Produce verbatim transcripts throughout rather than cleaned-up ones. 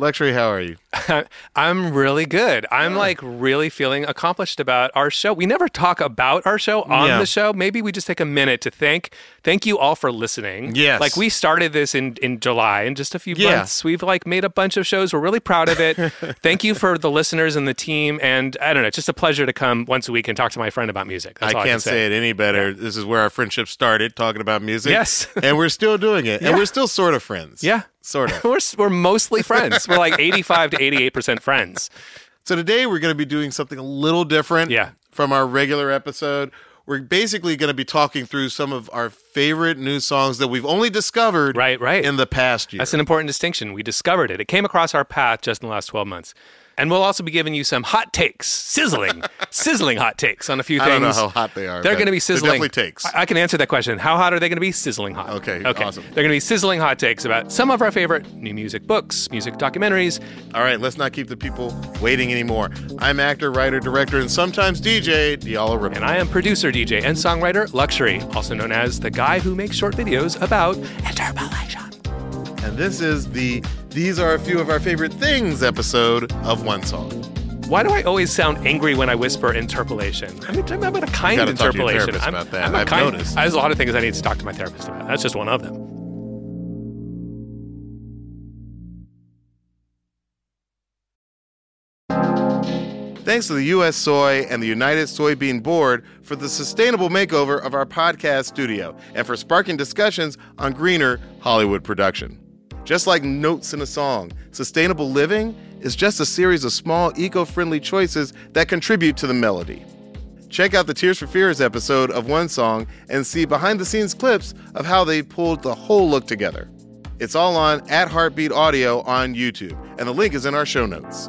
Luxury, how are you? I'm really good. I'm yeah. like really feeling accomplished about our show. We never talk about our show on yeah. the show. Maybe we just take a minute to thank thank you all for listening. Yes. Like we started this in, in July in just a few yeah. months. We've like made a bunch of shows. We're really proud of it. Thank you for the listeners and the team. And I don't know, it's just a pleasure to come once a week and talk to my friend about music. That's I all can't I can say. say it any better. Yeah. This is where our friendship started, talking about music. Yes. And we're still doing it. Yeah. And we're still sort of friends. Yeah. Sort of. we're, we're mostly friends. We're like eighty-five to eighty-eight percent friends. So today we're going to be doing something a little different yeah. from our regular episode. We're basically going to be talking through some of our favorite new songs that we've only discovered right, right. in the past year. That's an important distinction. We discovered it. It came across our path just in the last twelve months. And we'll also be giving you some hot takes, sizzling, sizzling hot takes on a few things. I don't know how hot they are. They're going to be sizzling. Definitely takes. I-, I can answer that question. How hot are they going to be? Sizzling hot. Okay, okay, awesome. They're going to be sizzling hot takes about some of our favorite new music books, music documentaries. All right, let's not keep the people waiting anymore. I'm actor, writer, director, and sometimes D J, Diallo Riddle. And I am producer, D J, and songwriter, Luxury, also known as the guy who makes short videos about interpolation. And this is the These Are a Few of Our Favorite Things episode of One Song. Why do I always sound angry when I whisper interpolation? I mean, I'm about a kind interpolation. I'm, about that. I'm I've kind, noticed. There's a lot of things I need to talk to my therapist about. That's just one of them. Thanks to the U S Soy and the United Soybean Board for the sustainable makeover of our podcast studio and for sparking discussions on greener Hollywood production. Just like notes in a song, sustainable living is just a series of small, eco-friendly choices that contribute to the melody. Check out the Tears for Fears episode of One Song and see behind-the-scenes clips of how they pulled the whole look together. It's all on at Heartbeat Audio on YouTube, and the link is in our show notes.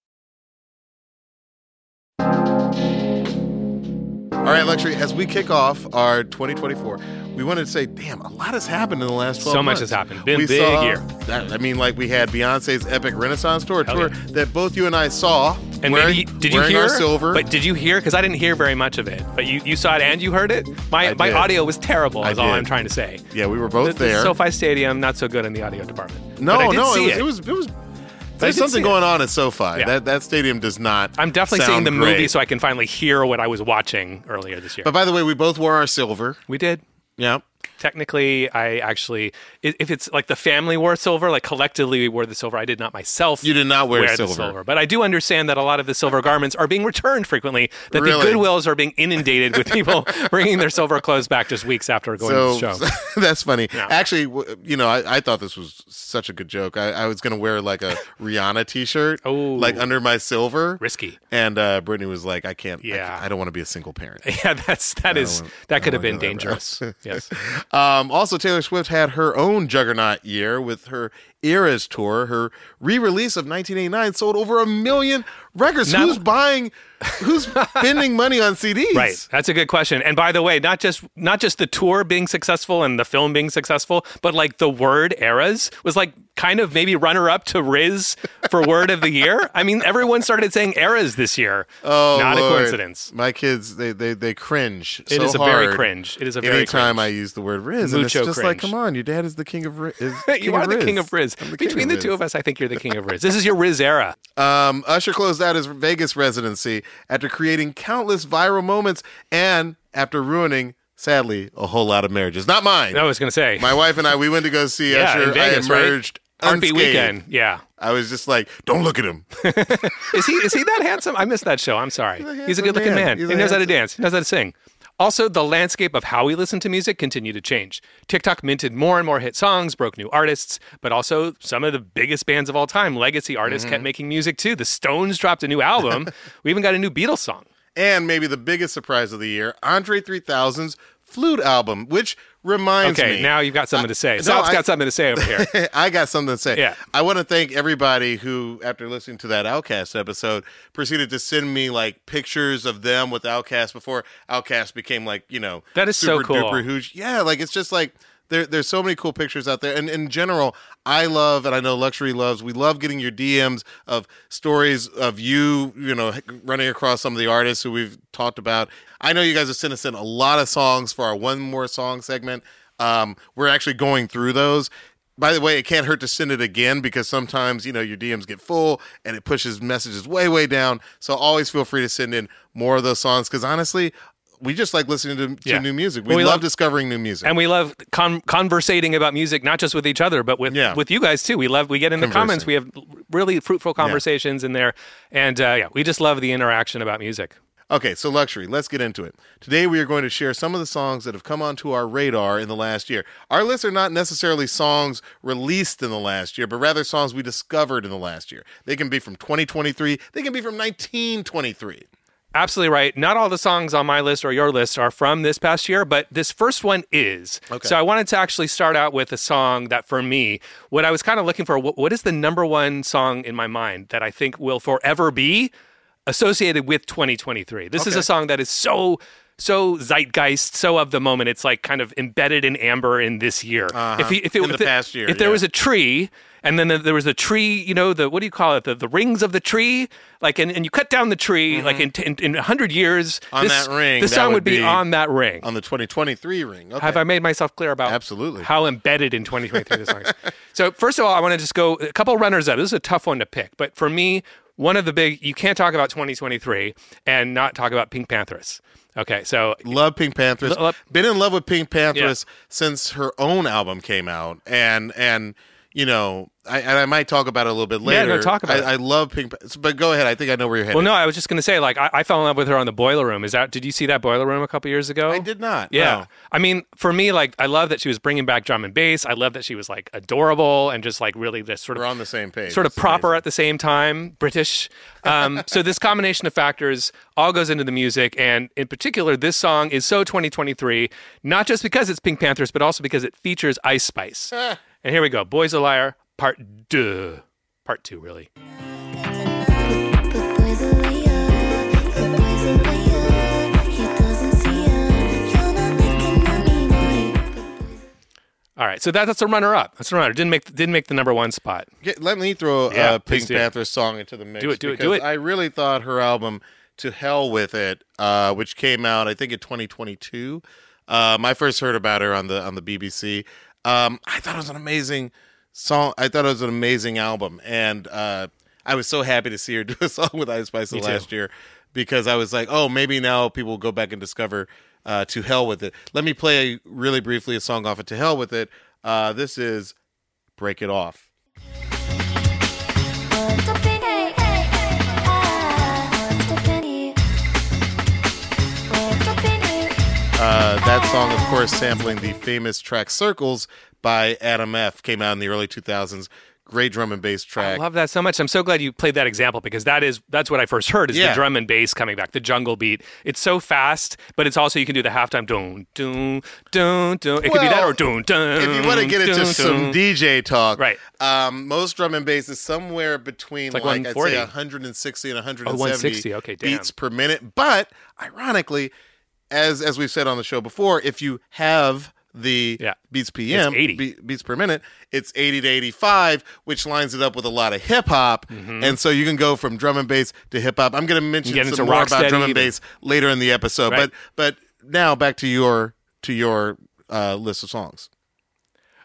All right, Luxury, as we kick off our twenty twenty-four, we wanted to say, damn, a lot has happened in the last twelve months. So much has happened. Been a big year. That, I mean, like, we had Beyonce's epic Renaissance tour, tour yeah. that both you and I saw. And wearing, maybe, did you hear? Silver. But did you hear? Because I didn't hear very much of it. But you, you saw it and you heard it? My my audio was terrible, is all I'm trying to say. Yeah, we were both the, there. The SoFi Stadium, not so good in the audio department. No, but I did no, see it, was, it. it was... It was There's something going on at SoFi. Yeah. That that stadium does not. I'm definitely seeing the great. movie, so I can finally hear what I was watching earlier this year. But by the way, we both wore our silver. We did. Yeah. Technically, I actually, if it's like the family wore silver, like collectively we wore the silver. I did not myself. You did not wear, wear silver. The silver. But I do understand that a lot of the silver garments are being returned frequently, that really? the Goodwills are being inundated with people bringing their silver clothes back just weeks after going so, to the show. That's funny. Yeah. Actually, you know, I, I thought this was such a good joke. I, I was going to wear like a Rihanna t-shirt, oh, like under my silver. Risky. And uh, Brittany was like, I can't, yeah. I, can't, I don't want to be a single parent. Yeah, that's, that I is, wanna, that could have been dangerous. Yes. Um, also, Taylor Swift had her own juggernaut year with her Eras tour. Her re-release of nineteen eighty-nine sold over a million records. Now, who's buying? Who's spending money on C Ds? Right, that's a good question. And by the way, not just not just the tour being successful and the film being successful, but like the word Eras was like kind of maybe runner up to Riz for Word of the Year. I mean, everyone started saying Eras this year. Oh, not Lord. a coincidence. My kids, they they they cringe. It so is a hard. very cringe. It is a very anytime cringe. I use the word Riz, Mucho and it's just cringe. Like, come on, your dad is the king of Riz. King you are of Riz. the king of Riz. The Between the Riz. two of us, I think you're the king of Riz. This is your Riz era. Um, Usher closed out his Vegas residency after creating countless viral moments and after ruining, sadly, a whole lot of marriages. Not mine. I was going to say. My wife and I, we went to go see yeah, Usher. In Vegas, I emerged right? unscathed. Weekend. Yeah. I was just like, don't look at him. is he is he that handsome? I missed that show. I'm sorry. He's a, He's a good-looking man. man. He knows handsome. how to dance. He knows how to sing. Also, the landscape of how we listen to music continued to change. TikTok minted more and more hit songs, broke new artists, but also some of the biggest bands of all time, legacy artists, mm-hmm. kept making music too. The Stones dropped a new album. We even got a new Beatles song. And maybe the biggest surprise of the year, Andre three thousand's Flute album, which reminds okay, me. Okay, now you've got something I, to say. No, Sal's I, got something to say over here. I got something to say. Yeah. I want to thank everybody who, after listening to that OutKast episode, proceeded to send me like pictures of them with OutKast before OutKast became like, you know, that is super so cool. duper huge. Yeah, like it's just like there, there's so many cool pictures out there. And in general, I love, and I know Luxury loves, we love getting your D Ms of stories of you, you know, running across some of the artists who we've talked about. I know you guys have sent us in a lot of songs for our One More Song segment. Um, we're actually going through those. By the way, it can't hurt to send it again because sometimes, you know, your D Ms get full and it pushes messages way, way down. So always feel free to send in more of those songs because honestly, we just like listening to, to yeah. new music. We, we love, love discovering new music. And we love con- conversating about music, not just with each other, but with yeah. with you guys too. We love, we get in Conversing. the comments. We have really fruitful conversations yeah. in there. And uh, yeah, we just love the interaction about music. Okay, so Luxury, let's get into it. Today we are going to share some of the songs that have come onto our radar in the last year. Our lists are not necessarily songs released in the last year, but rather songs we discovered in the last year. They can be from twenty twenty-three. They can be from nineteen twenty-three. Absolutely right. Not all the songs on my list or your list are from this past year, but this first one is. Okay. So I wanted to actually start out with a song that for me, what I was kind of looking for, what, what is the number one song in my mind that I think will forever be associated with twenty twenty-three? This okay. is a song that is so, so zeitgeist, so of the moment. It's like kind of embedded in amber in this year. Uh-huh. If, if, it, in if, the past year, if yeah. there was a tree... And then there was a tree, you know, the what do you call it? The the rings of the tree, like, and, and you cut down the tree, mm-hmm. like in in, in one hundred years, on this, that ring, this that song would be, be on that ring, on the twenty twenty-three ring. Okay. Have I made myself clear about absolutely how embedded in twenty twenty-three this song is? So first of all, I want to just go a couple runners up. This is a tough one to pick, but for me, one of the big you can't talk about twenty twenty-three and not talk about PinkPantheress. Okay, so love PinkPantheress. Lo- Been in love with PinkPantheress yeah. since her own album came out, and and. You know, I, and I might talk about it a little bit later. Yeah, no, talk about I, it. I love Pink, but go ahead. I think I know where you're headed. Well, no, I was just going to say, like, I, I fell in love with her on The Boiler Room. Is that? Did you see that Boiler Room a couple years ago? I did not. Yeah. No. I mean, for me, like, I love that she was bringing back drum and bass. I love that she was, like, adorable and just, like, really just sort of... We're on the same page. Sort of That's proper amazing. At the same time, British. Um, so this combination of factors all goes into the music, and in particular, this song is so twenty twenty-three, not just because it's PinkPantheress, but also because it features Ice Spice. And here we go. Boy's a Liar, part two. Part two, really. All right, so that, that's a runner-up. That's a runner-up. Didn't make didn't make the number one spot. Get, let me throw a yeah, uh, PinkPantheress song into the mix. Do it, do it, do it. I really thought her album, To Hell With It, uh, which came out, I think, in twenty twenty-two. Um, I first heard about her on the on the B B C. Um, I thought it was an amazing song. I thought it was an amazing album. And uh, I was so happy to see her do a song with Ice Spice last year because I was like, oh, maybe now people will go back and discover uh, To Hell With It. Let me play really briefly a song off of To Hell With It. Uh, this is Break It Off. Uh, that song, of course, sampling the famous track Circles by Adam F. Came out in the early two thousands. Great drum and bass track. I love that so much. I'm so glad you played that example because that is, that's what I first heard is yeah. the drum and bass coming back, the jungle beat. It's so fast, but it's also, you can do the halftime. Dun, dun, dun, dun. It well, could be that or dun, dun. If you want to get into dun, some dun. D J talk, right. um, most drum and bass is somewhere between like, like I'd say one hundred sixty and one hundred seventy, oh, one hundred sixty. Okay, damn. Beats per minute. But ironically, As as we've said on the show before, if you have the yeah. beats P M, be, beats per minute, it's eighty to eighty-five, which lines it up with a lot of hip hop, mm-hmm. and so you can go from drum and bass to hip hop. I'm going to mention some more about drum and bass later in the episode, right. but but now back to your to your uh, list of songs.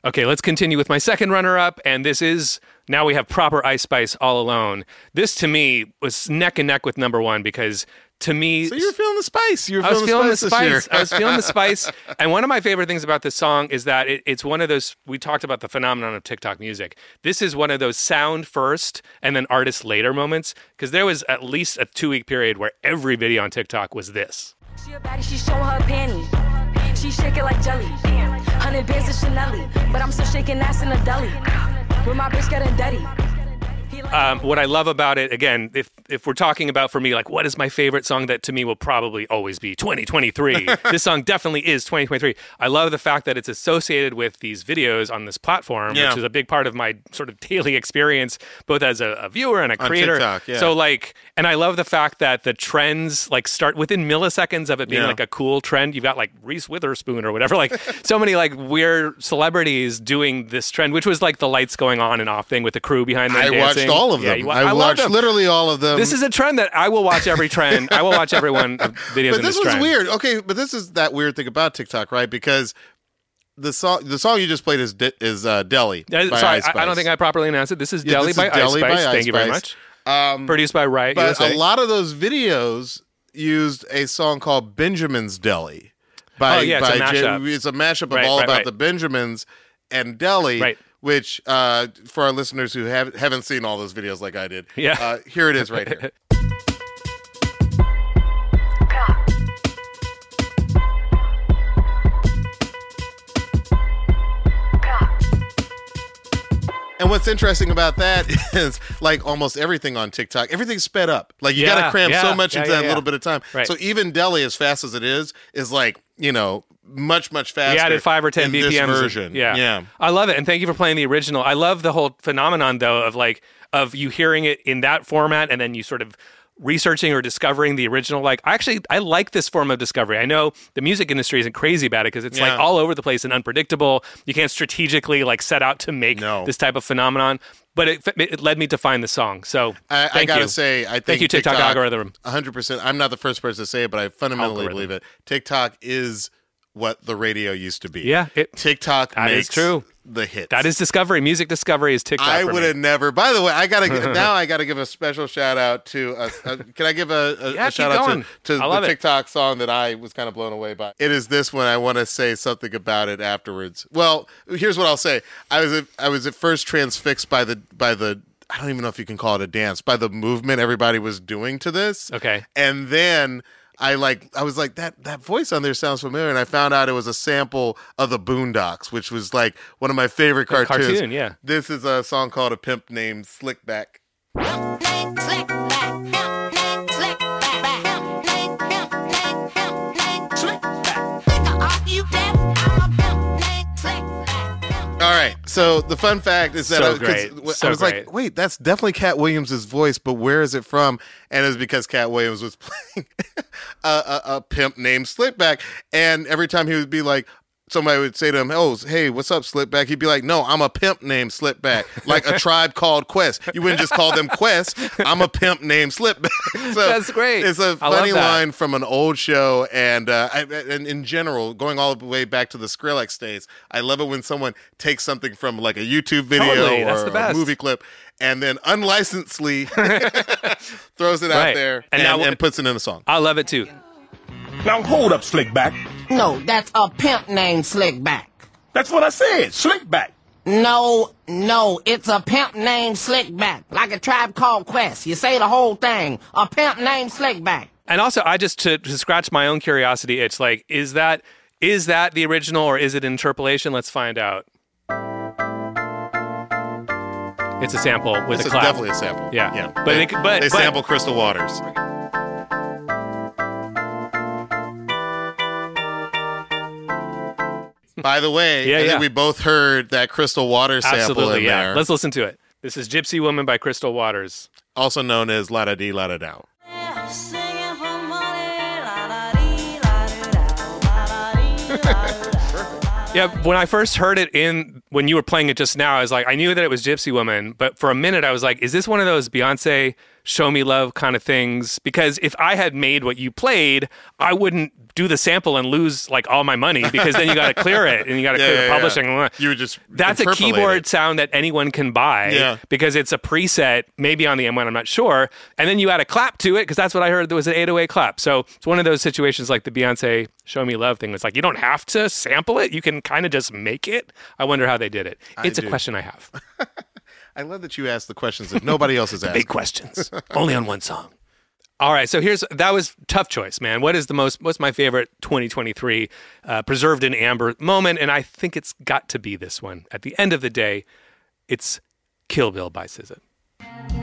Okay, let's continue with my second runner-up, and this is, now we have proper Ice Spice All Alone. This, to me, was neck and neck with number one, because to me... So you were feeling the spice. You were feeling, feeling the spice. The spice. I was feeling the spice. And one of my favorite things about this song is that it, it's one of those, we talked about the phenomenon of TikTok music. This is one of those sound first and then artist later moments, because there was at least a two-week period where every video on TikTok was this. She a baddie, she's showing her panties. She shake it like jelly. But I'm still shaking ass in a deli. With my bitch getting dirty. Um, what I love about it, again, if if we're talking about, for me, like, what is my favorite song, that to me will probably always be twenty twenty-three. This song definitely is twenty twenty-three. I love the fact that it's associated with these videos on this platform, yeah. which is a big part of my sort of daily experience, both as a, a viewer and a creator. On TikTok, yeah. So, like, and I love the fact that the trends, like, start within milliseconds of it being, yeah. like, a cool trend. You've got, like, Reese Witherspoon or whatever, like, so many, like, weird celebrities doing this trend, which was, like, the lights going on and off thing with the crew behind them I dancing. watched all of them. Yeah, wa- I, I watched them. literally all of them. This is a trend that I will watch every trend. I will watch every one of videos but in this, this trend. But this was weird. Okay, but this is that weird thing about TikTok, right? Because the song the song you just played is De- is uh, Deli uh, by sorry, Ice Spice. I, I don't think I properly announced it. This is yeah, Deli this by, is Ice, Deli Spice. by Ice Spice. Thank you very much. Um, Produced by Riot but U S A. A lot of those videos used a song called Benjamin's Deli. By, oh, yeah, by it's a mashup. J- it's a mashup of right, all right, about right. the Benjamins and Deli, right. which, uh, for our listeners who have, haven't seen all those videos like I did, yeah. uh, here it is right here. And what's interesting about that is, like, almost everything on TikTok, everything's sped up. Like, you yeah, got to cram yeah, so much yeah, into yeah, that yeah. little bit of time. Right. So even Deli, as fast as it is, is, like, you know, much, much faster. We added five or ten B P Ms. This version. Yeah. yeah. I love it. And thank you for playing the original. I love the whole phenomenon, though, of, like, of you hearing it in that format and then you sort of researching or discovering the original. Like, actually, I like this form of discovery. I know the music industry isn't crazy about it because it's yeah. like all over the place and unpredictable. You can't strategically, like, set out to make no. this type of phenomenon, but it, it led me to find the song. So I, thank I gotta you. say, I think thank you, TikTok, TikTok algorithm. one hundred percent. I'm not the first person to say it, but I fundamentally algorithm. believe it. TikTok is what the radio used to be. Yeah. It, TikTok that makes is true. the hits. That is discovery. Music discovery is TikTok. I would have never. By the way, I gotta now I gotta give a special shout out to. A, a, can I give a, a, yeah, a shout out going. to, to the it. TikTok song that I was kind of blown away by? It is this one. I want to say something about it afterwards. Well, here's what I'll say. I was at, I was at first transfixed by the by the. I don't even know if you can call it a dance, by the movement everybody was doing to this. Okay, and then. I like. I was like, that that voice on there sounds familiar, and I found out it was a sample of the Boondocks, which was like one of my favorite cartoons. Cartoon, yeah. This is a song called "A Pimp Named Slickback." All right, so the fun fact is that so I, was, so I was like, wait, that's definitely Cat Williams' voice, but where is it from? And it was because Cat Williams was playing a, a, a pimp named Slickback, and every time he would be like, somebody would say to him, oh, hey, what's up, Slipback? He'd be like, no, I'm a pimp named Slipback, like A Tribe Called Quest. You wouldn't just call them Quest. I'm a pimp named Slipback. So that's great. It's a funny line from an old show. And, uh, I, and in general, going all the way back to the Skrillex days, I love it when someone takes something from like a YouTube video totally. or a movie clip and then unlicensedly throws it right. out there and, and, now, and puts it in a song. I love it too. Now hold up, Slickback. No, that's a pimp named Slickback. That's what I said, Slickback. No, no, it's a pimp named Slickback, like A Tribe Called Quest. You say the whole thing, a pimp named Slickback. And also, I just, to, to scratch my own curiosity, it's like, is that is that the original or is it interpolation? Let's find out. It's a sample with it's a clap. It's definitely a sample. Yeah. yeah. But They, it, but, they but, sample but, Crystal Waters. By the way, yeah, I yeah. think we both heard that Crystal Waters sample Absolutely, in yeah. there. Let's listen to it. This is Gypsy Woman by Crystal Waters. Also known as La Da Dee La Da Down. Yeah, when I first heard it in, when you were playing it just now, I was like, I knew that it was Gypsy Woman, but for a minute I was like, is this one of those Beyonce show me love kind of things? Because if I had made what you played, I wouldn't do the sample and lose like all my money because then you got to clear it and you got to yeah, clear yeah, the publishing. Yeah. You would just That's a keyboard it. sound that anyone can buy yeah. because it's a preset, maybe on the M one, I'm not sure. And then you add a clap to it because that's what I heard. There was an eight oh eight clap. So it's one of those situations like the Beyonce show me love thing. It's like, you don't have to sample it. You can kind of just make it. I wonder how they did it. It's I a do. question I have. I love that you ask the questions that nobody else is asking. Big questions. Only on one song. All right, so here's that was tough choice, man. What is the most? What's my favorite twenty twenty-three uh, preserved in amber moment? And I think it's got to be this one. At the end of the day, it's Kill Bill by S Z A.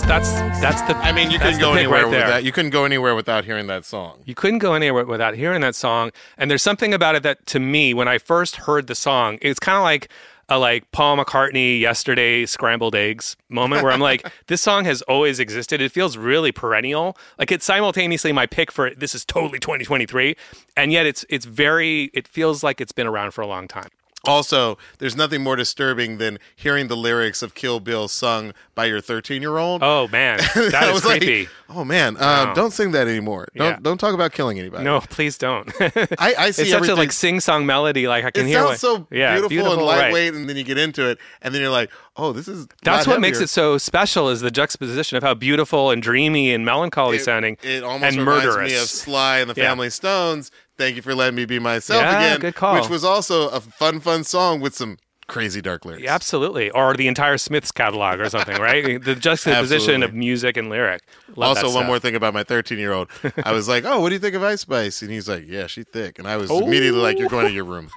that's that's that's the. I mean, you couldn't go anywhere right with that. You couldn't go anywhere without hearing that song. You couldn't go anywhere without hearing that song. And there's something about it that, to me, when I first heard the song, it's kind of like a like Paul McCartney Yesterday scrambled eggs moment where I'm like, this song has always existed. It feels really perennial. Like it's simultaneously my pick for this is totally twenty twenty-three, and yet it's it's very. It feels like it's been around for a long time. Also, there's nothing more disturbing than hearing the lyrics of Kill Bill sung by your thirteen-year-old. Oh, man. That was creepy. Like, oh, man. Uh, no. Don't sing that anymore. Don't yeah. don't talk about killing anybody. No, please don't. I, I see It's everything. Such a like, sing-song melody. Like I can it hear it. It sounds so yeah, beautiful, beautiful and lightweight, right. And then you get into it, and then you're like, oh, this is That's what heavier. Makes it so special is the juxtaposition of how beautiful and dreamy and melancholy it, sounding It almost and reminds murderous. Me of Sly and the yeah. Family Stones. Thank you for letting me be myself yeah, again. Good call. Which was also a fun, fun song with some crazy dark lyrics. Yeah, absolutely. Or the entire Smiths catalog or something, right? The juxtaposition of music and lyric. Love also, one more thing about my thirteen-year-old. I was like, oh, what do you think of Ice Spice? And he's like, yeah, she's thick. And I was Ooh. immediately like, you're going to your room.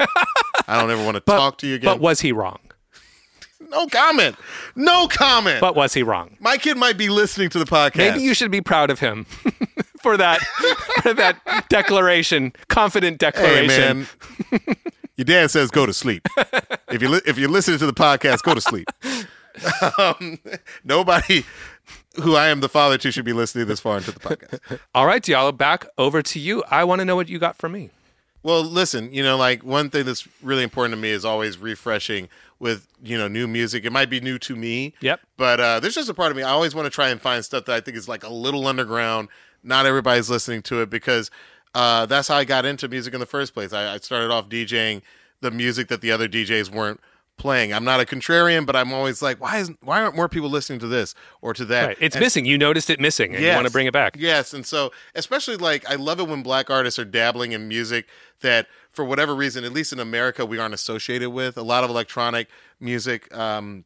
I don't ever want to but, talk to you again. But was he wrong? No comment. No comment. But was he wrong? My kid might be listening to the podcast. Maybe you should be proud of him. For that, for that declaration, confident declaration. Hey, man. Your dad says go to sleep. If you li- if you're listening to the podcast, go to sleep. Um, nobody who I am the father to should be listening this far into the podcast. All right, Diallo, back over to you. I want to know what you got for me. Well, listen, you know, like one thing that's really important to me is always refreshing with, you know, new music. It might be new to me. Yep. But uh, there's just a part of me. I always want to try and find stuff that I think is like a little underground. Not everybody's listening to it because uh, that's how I got into music in the first place. I, I started off DJing the music that the other D Js weren't playing. I'm not a contrarian, but I'm always like, why is why aren't more people listening to this or to that? Right. It's and, missing. You noticed it missing, and yes, you want to bring it back. Yes, and so especially like I love it when black artists are dabbling in music that for whatever reason, at least in America, we aren't associated with. A lot of electronic music um,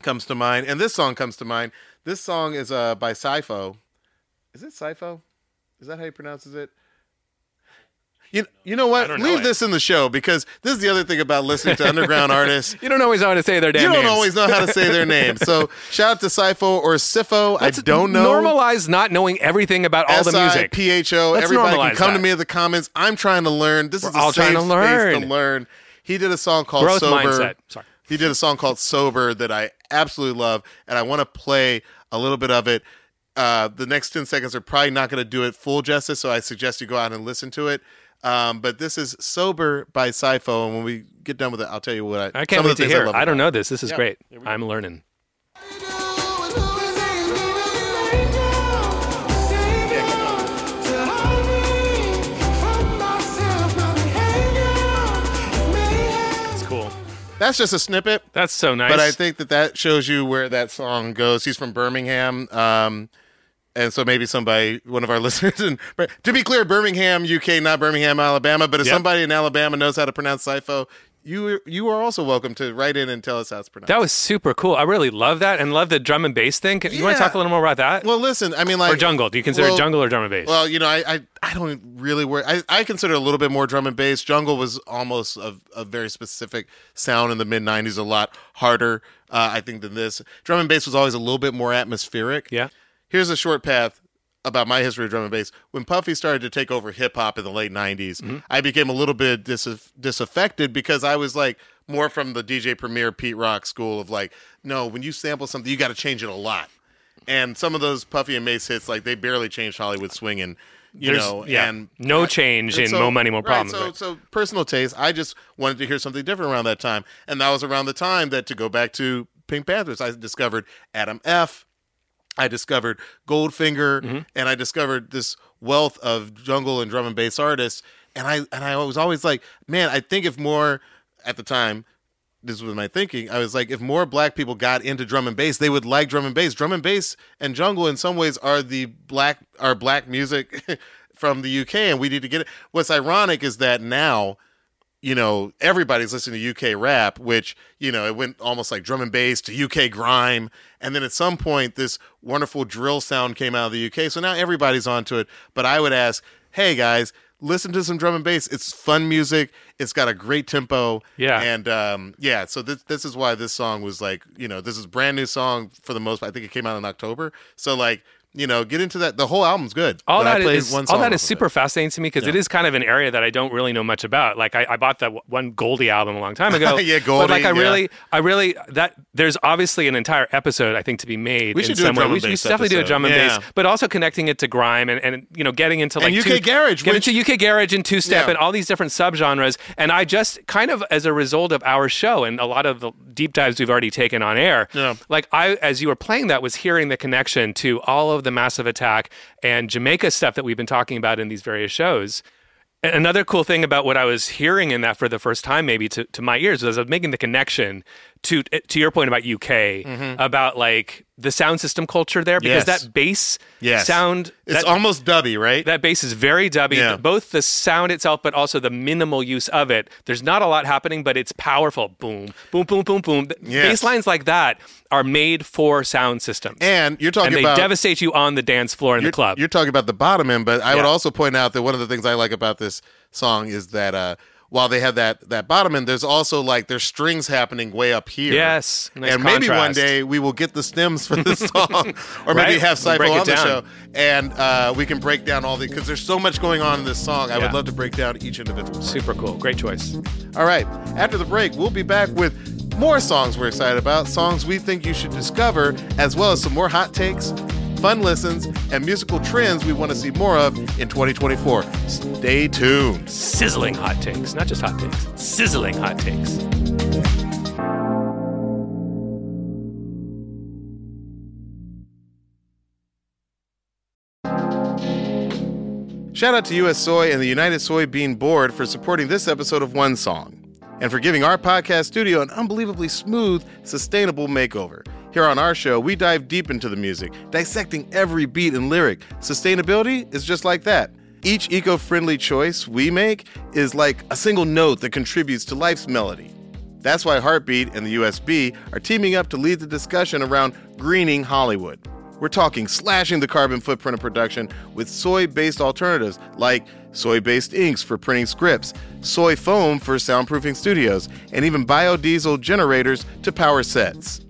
comes to mind, and this song comes to mind. This song is uh, by Sipho. Is it Sipho? Is that how he pronounces it? You, you know what? Leave know this it. in the show because this is the other thing about listening to underground artists. You don't always know how to say their damn names. You don't names. always know how to say their names. So shout out to Sipho or Sipho. Let's I don't know. Normalize not knowing everything about all S I P H O, the music. S I P H O. Everybody can come that. to me in the comments. I'm trying to learn. This We're is a safe to learn. space to learn. He did a song called Growth Sober. Mindset. Sorry. He did a song called Sober that I absolutely love, and I want to play a little bit of it. Uh, the next ten seconds are probably not going to do it full justice, so I suggest you go out and listen to it. Um, but this is Sober by Sipho, and when we get done with it, I'll tell you what I... I can't wait to hear. I, I don't know this. This is yeah. great. I'm learning. It's cool. That's just a snippet. That's so nice. But I think that that shows you where that song goes. He's from Birmingham. Um... And so maybe somebody, one of our listeners, in, to be clear, Birmingham, U K, not Birmingham, Alabama. But if yep. somebody in Alabama knows how to pronounce Sipho, you you are also welcome to write in and tell us how it's pronounced. That was super cool. I really love that and love the drum and bass thing. You yeah. want to talk a little more about that? Well, listen, I mean, like or jungle. Do you consider well, jungle or drum and bass? Well, you know, I I, I don't really work. I, I consider a little bit more drum and bass. Jungle was almost a, a very specific sound in the mid nineties. A lot harder, uh, I think, than this. Drum and bass was always a little bit more atmospheric. Yeah. Here's a short path about my history of drum and bass. When Puffy started to take over hip-hop in the late nineties, mm-hmm. I became a little bit dis- disaffected because I was like more from the D J Premier, Pete Rock school of like, no, when you sample something, you got to change it a lot. And some of those Puffy and Mace hits, like they barely changed Hollywood Swing and, you There's, know, yeah, and no change and in so, Mo Money, Mo Problems. Right, so, right. so personal taste, I just wanted to hear something different around that time. And that was around the time that to go back to PinkPantheress, I discovered Adam F., I discovered Goldfinger, mm-hmm. and I discovered this wealth of jungle and drum and bass artists, and I and I was always like, man, I think if more, at the time, this was my thinking, I was like, if more black people got into drum and bass, they would like drum and bass. Drum and bass and jungle, in some ways, are the black are black music from the U K, and we need to get it. What's ironic is that now, you know, everybody's listening to U K rap, which, you know, it went almost like drum and bass to U K grime. And then at some point, this wonderful drill sound came out of the U K. So now everybody's onto it. But I would ask, hey, guys, listen to some drum and bass. It's fun music. It's got a great tempo. Yeah. And um, yeah, so this this is why this song was like, you know, this is a brand new song for the most part. I think it came out in October. So like, you know, get into that. The whole album's good. All that is, all that is super fascinating to me because yeah. it is kind of an area that I don't really know much about. Like I, I bought that w- one Goldie album a long time ago. yeah, Goldie. But like I yeah. really, I really that there's obviously an entire episode I think to be made. We should in do some a drum way. And bass. We should definitely episode. do a drum and yeah. bass, but also connecting it to grime and, and you know getting into like and U K two, garage, getting which, into U K garage and two step yeah. and all these different subgenres. And I just kind of as a result of our show and a lot of the deep dives we've already taken on air, yeah. like I as you were playing that was hearing the connection to all of the Massive Attack and Jamaica stuff that we've been talking about in these various shows. Another cool thing about what I was hearing in that for the first time, maybe to, to my ears, was I was making the connection to to your point about U K, mm-hmm. about like the sound system culture there, because yes. that bass yes. sound... It's that, almost dubby, right? That bass is very dubby, yeah. both the sound itself, but also the minimal use of it. There's not a lot happening, but it's powerful. Boom, boom, boom, boom, boom. Yes. Bass lines like that are made for sound systems. And you're talking and they about... they devastate you on the dance floor in the club. You're talking about the bottom end, but I yeah. would also point out that one of the things I like about this song is that uh, while they have that that bottom end, there's also like there's strings happening way up here. Yes. Nice and contrast. Maybe one day we will get the stems for this song or maybe right? have Sipho we'll on the show. And uh, we can break down all the, because there's so much going on in this song. I yeah. would love to break down each individual part. Super cool. Great choice. All right. After the break, we'll be back with more songs we're excited about, songs we think you should discover, as well as some more hot takes, fun listens, and musical trends we want to see more of in twenty twenty-four. Stay tuned. Sizzling hot takes, not just hot takes, sizzling hot takes. Shout out to U S Soy and the United Soybean Board for supporting this episode of One Song, and for giving our podcast studio an unbelievably smooth, sustainable makeover. Here on our show, we dive deep into the music, dissecting every beat and lyric. Sustainability is just like that. Each eco-friendly choice we make is like a single note that contributes to life's melody. That's why Heartbeat and the U S B are teaming up to lead the discussion around greening Hollywood. We're talking slashing the carbon footprint of production with soy-based alternatives like soy-based inks for printing scripts, soy foam for soundproofing studios, and even biodiesel generators to power sets.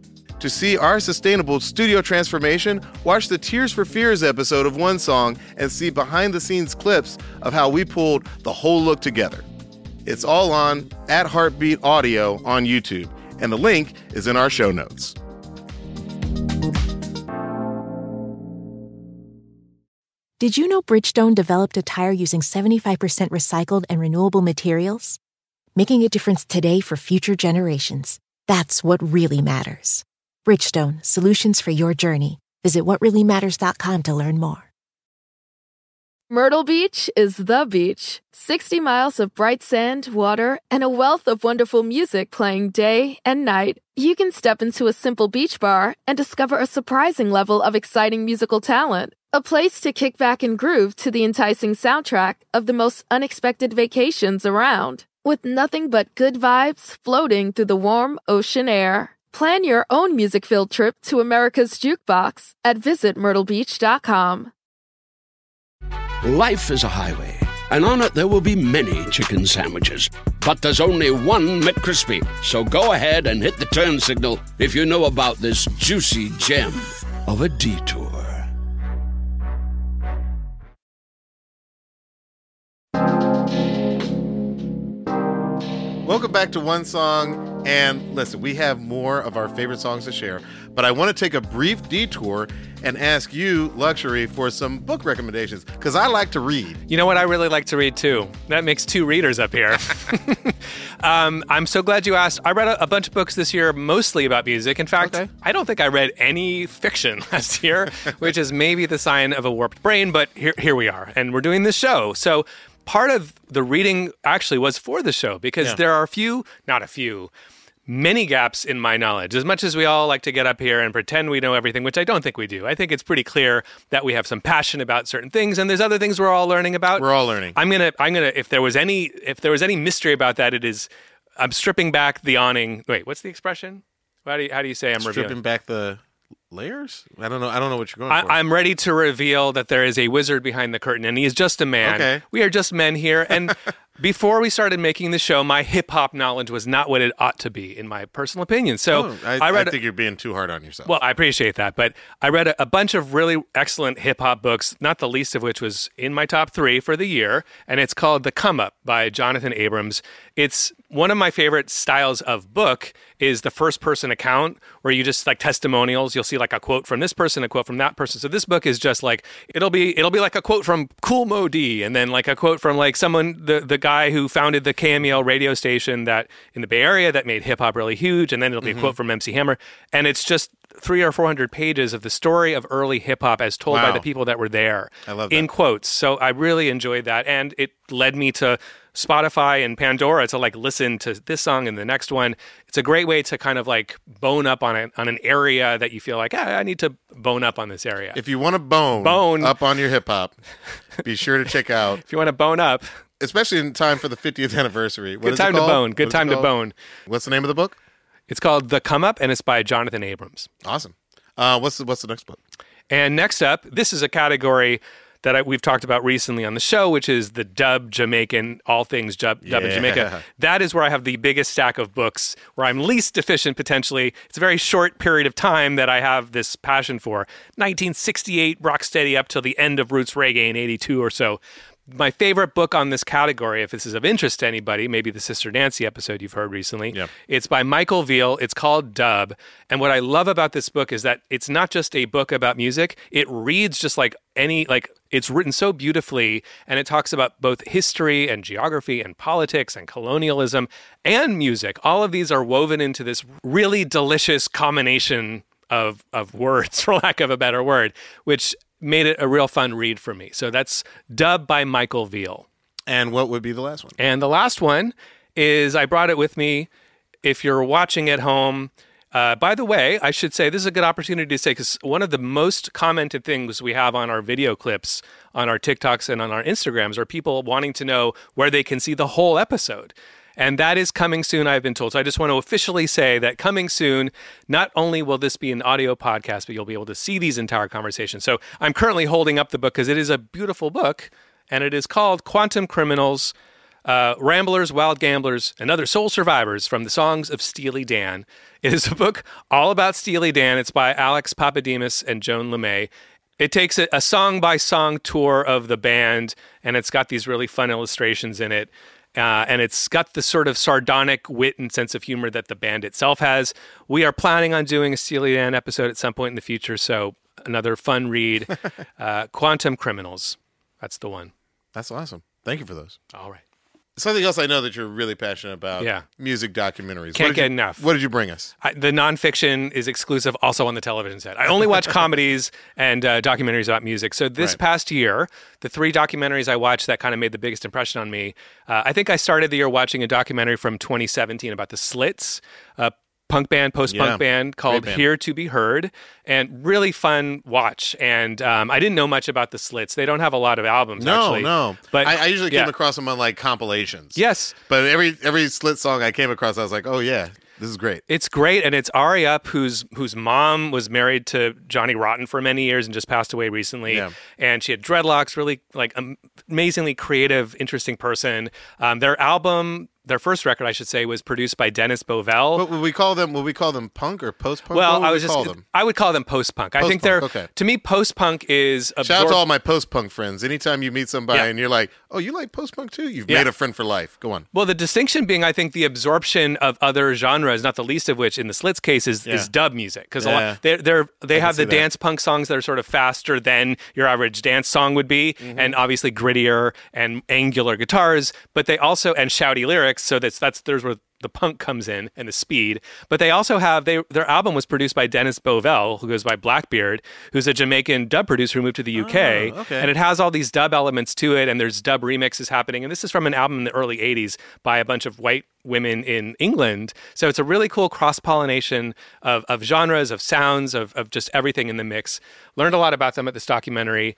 To see our sustainable studio transformation, watch the Tears for Fears episode of One Song and see behind-the-scenes clips of how we pulled the whole look together. It's all on at Heartbeat Audio on YouTube, and the link is in our show notes. Did you know Bridgestone developed a tire using seventy-five percent recycled and renewable materials? Making a difference today for future generations. That's what really matters. Bridgestone, solutions for your journey. Visit what really matters dot com to learn more. Myrtle Beach is the beach. sixty miles of bright sand, water, and a wealth of wonderful music playing day and night. You can step into a simple beach bar and discover a surprising level of exciting musical talent. A place to kick back and groove to the enticing soundtrack of the most unexpected vacations around, with nothing but good vibes floating through the warm ocean air. Plan your own music field trip to America's Jukebox at visit myrtle beach dot com. Life is a highway, and on it there will be many chicken sandwiches. But there's only one McCrispy, so go ahead and hit the turn signal if you know about this juicy gem of a detour. Welcome back to One Song, and listen, we have more of our favorite songs to share, but I want to take a brief detour and ask you, Luxury, for some book recommendations, because I like to read. You know what? I really like to read, too. That makes two readers up here. um, I'm so glad you asked. I read a, a bunch of books this year, mostly about music. In fact, okay. I don't think I read any fiction last year, which is maybe the sign of a warped brain, but here, here we are, and we're doing this show, so... Part of the reading actually was for the show because yeah. there are a few, not a few, many gaps in my knowledge. As much as we all like to get up here and pretend we know everything, which I don't think we do. I think it's pretty clear that we have some passion about certain things, and there's other things we're all learning about. We're all learning. I'm gonna, I'm gonna. If there was any, if there was any mystery about that, it is. I'm stripping back the awning. Wait, what's the expression? How do you, how do you say I'm stripping revealing? Back the Layers? I don't know. I don't know what you're going I, for. I'm ready to reveal that there is a wizard behind the curtain, and he is just a man. Okay. We are just men here. And before we started making the show, my hip hop knowledge was not what it ought to be, in my personal opinion. So oh, I, I, read I think a, you're being too hard on yourself. Well, I appreciate that, but I read a, a bunch of really excellent hip hop books, not the least of which was in my top three for the year, and it's called The Come Up by Jonathan Abrams. It's one of my favorite styles of book is the first person account, where you just like testimonials. You'll see like a quote from this person, a quote from that person. So this book is just like it'll be it'll be like a quote from Cool Mo D, and then like a quote from like someone the the guy who founded the K M E L radio station that in the Bay Area that made hip hop really huge, and then it'll be mm-hmm. a quote from M C Hammer, and it's just three or four hundred pages of the story of early hip hop as told wow. by the people that were there. I love that. In quotes. So I really enjoyed that, and it led me to Spotify and Pandora to like listen to this song and the next one. It's a great way to kind of like bone up on a, on an area that you feel like, ah, I need to bone up on this area. If you want to bone, bone. up on your hip hop, be sure to check out. If you want to bone up. Especially in time for the fiftieth anniversary. What Good is time it to bone. Good what time to bone. What's the name of the book? It's called The Come Up, and it's by Jonathan Abrams. Awesome. Uh, what's the, what's the next book? And next up, this is a category that I, we've talked about recently on the show, which is the dub Jamaican, all things dub, dub yeah. in Jamaica. That is where I have the biggest stack of books, where I'm least deficient potentially. It's a very short period of time that I have this passion for. nineteen sixty-eight, Rocksteady up till the end of Roots Reggae in eighty-two or so. My favorite book on this category, if this is of interest to anybody, maybe the Sister Nancy episode you've heard recently, yeah. it's by Michael Veal. It's called Dub. And what I love about this book is that it's not just a book about music. It reads just like any, like it's written so beautifully, and it talks about both history and geography and politics and colonialism and music. All of these are woven into this really delicious combination of of words, for lack of a better word, which made it a real fun read for me. So that's Dub by Michael Veal. And what would be the last one? And the last one is, I brought it with me. If you're watching at home, uh, by the way, I should say, this is a good opportunity to say, because one of the most commented things we have on our video clips, on our TikToks and on our Instagrams, are people wanting to know where they can see the whole episode. And that is coming soon, I've been told. So I just want to officially say that coming soon, not only will this be an audio podcast, but you'll be able to see these entire conversations. So I'm currently holding up the book because it is a beautiful book, and it is called Quantum Criminals, uh, Ramblers, Wild Gamblers, and Other Soul Survivors from the Songs of Steely Dan. It is a book all about Steely Dan. It's by Alex Papademos and Joan LeMay. It takes a song-by-song tour of the band, and it's got these really fun illustrations in it. Uh, and it's got the sort of sardonic wit and sense of humor that the band itself has. We are planning on doing a Steely Dan episode at some point in the future, so another fun read. uh, Quantum Criminals. That's the one. That's awesome. Thank you for those. All right. Something else I know that you're really passionate about, yeah. music documentaries. Can't get you, enough. What did you bring us? I, the nonfiction is exclusive also on the television set. I only watch comedies and uh, documentaries about music. So this right. past year, the three documentaries I watched that kind of made the biggest impression on me, uh, I think I started the year watching a documentary from twenty seventeen about the Slits, uh, punk band, post-punk yeah, band called band. Here to Be Heard, and really fun watch. And um, I didn't know much about the Slits. They don't have a lot of albums, no, actually. No, no. But I, I usually yeah. came across them on like compilations. Yes. But every every Slit song I came across, I was like, oh yeah, this is great. It's great, and it's Ari Up, whose whose mom was married to Johnny Rotten for many years and just passed away recently. Yeah. And she had dreadlocks, really like um, amazingly creative, interesting person. Um, their album... Their first record, I should say, was produced by Dennis Bovell. But would we call them? Would we call them punk or post punk? Well, I was just. Them? I would call them post punk. I think they're. Okay. To me, post punk is. Absor- Shout out to all my post punk friends. Anytime you meet somebody yeah. and you're like, "Oh, you like post punk too?" You've yeah. made a friend for life. Go on. Well, the distinction being, I think, the absorption of other genres, not the least of which, in the Slits' case, is, yeah. is dub music, because yeah. a lot they're, they're they I have the dance that. punk songs that are sort of faster than your average dance song would be, mm-hmm. and obviously grittier and angular guitars, but they also and shouty lyrics. So that's that's there's where the punk comes in and the speed. But they also have they their album was produced by Dennis Bovell, who goes by Blackbeard, who's a Jamaican dub producer who moved to the U K. Oh, okay. And it has all these dub elements to it, and there's dub remixes happening. And this is from an album in the early eighties by a bunch of white women in England. So it's a really cool cross-pollination of of genres, of sounds, of of just everything in the mix. Learned a lot about them at this documentary.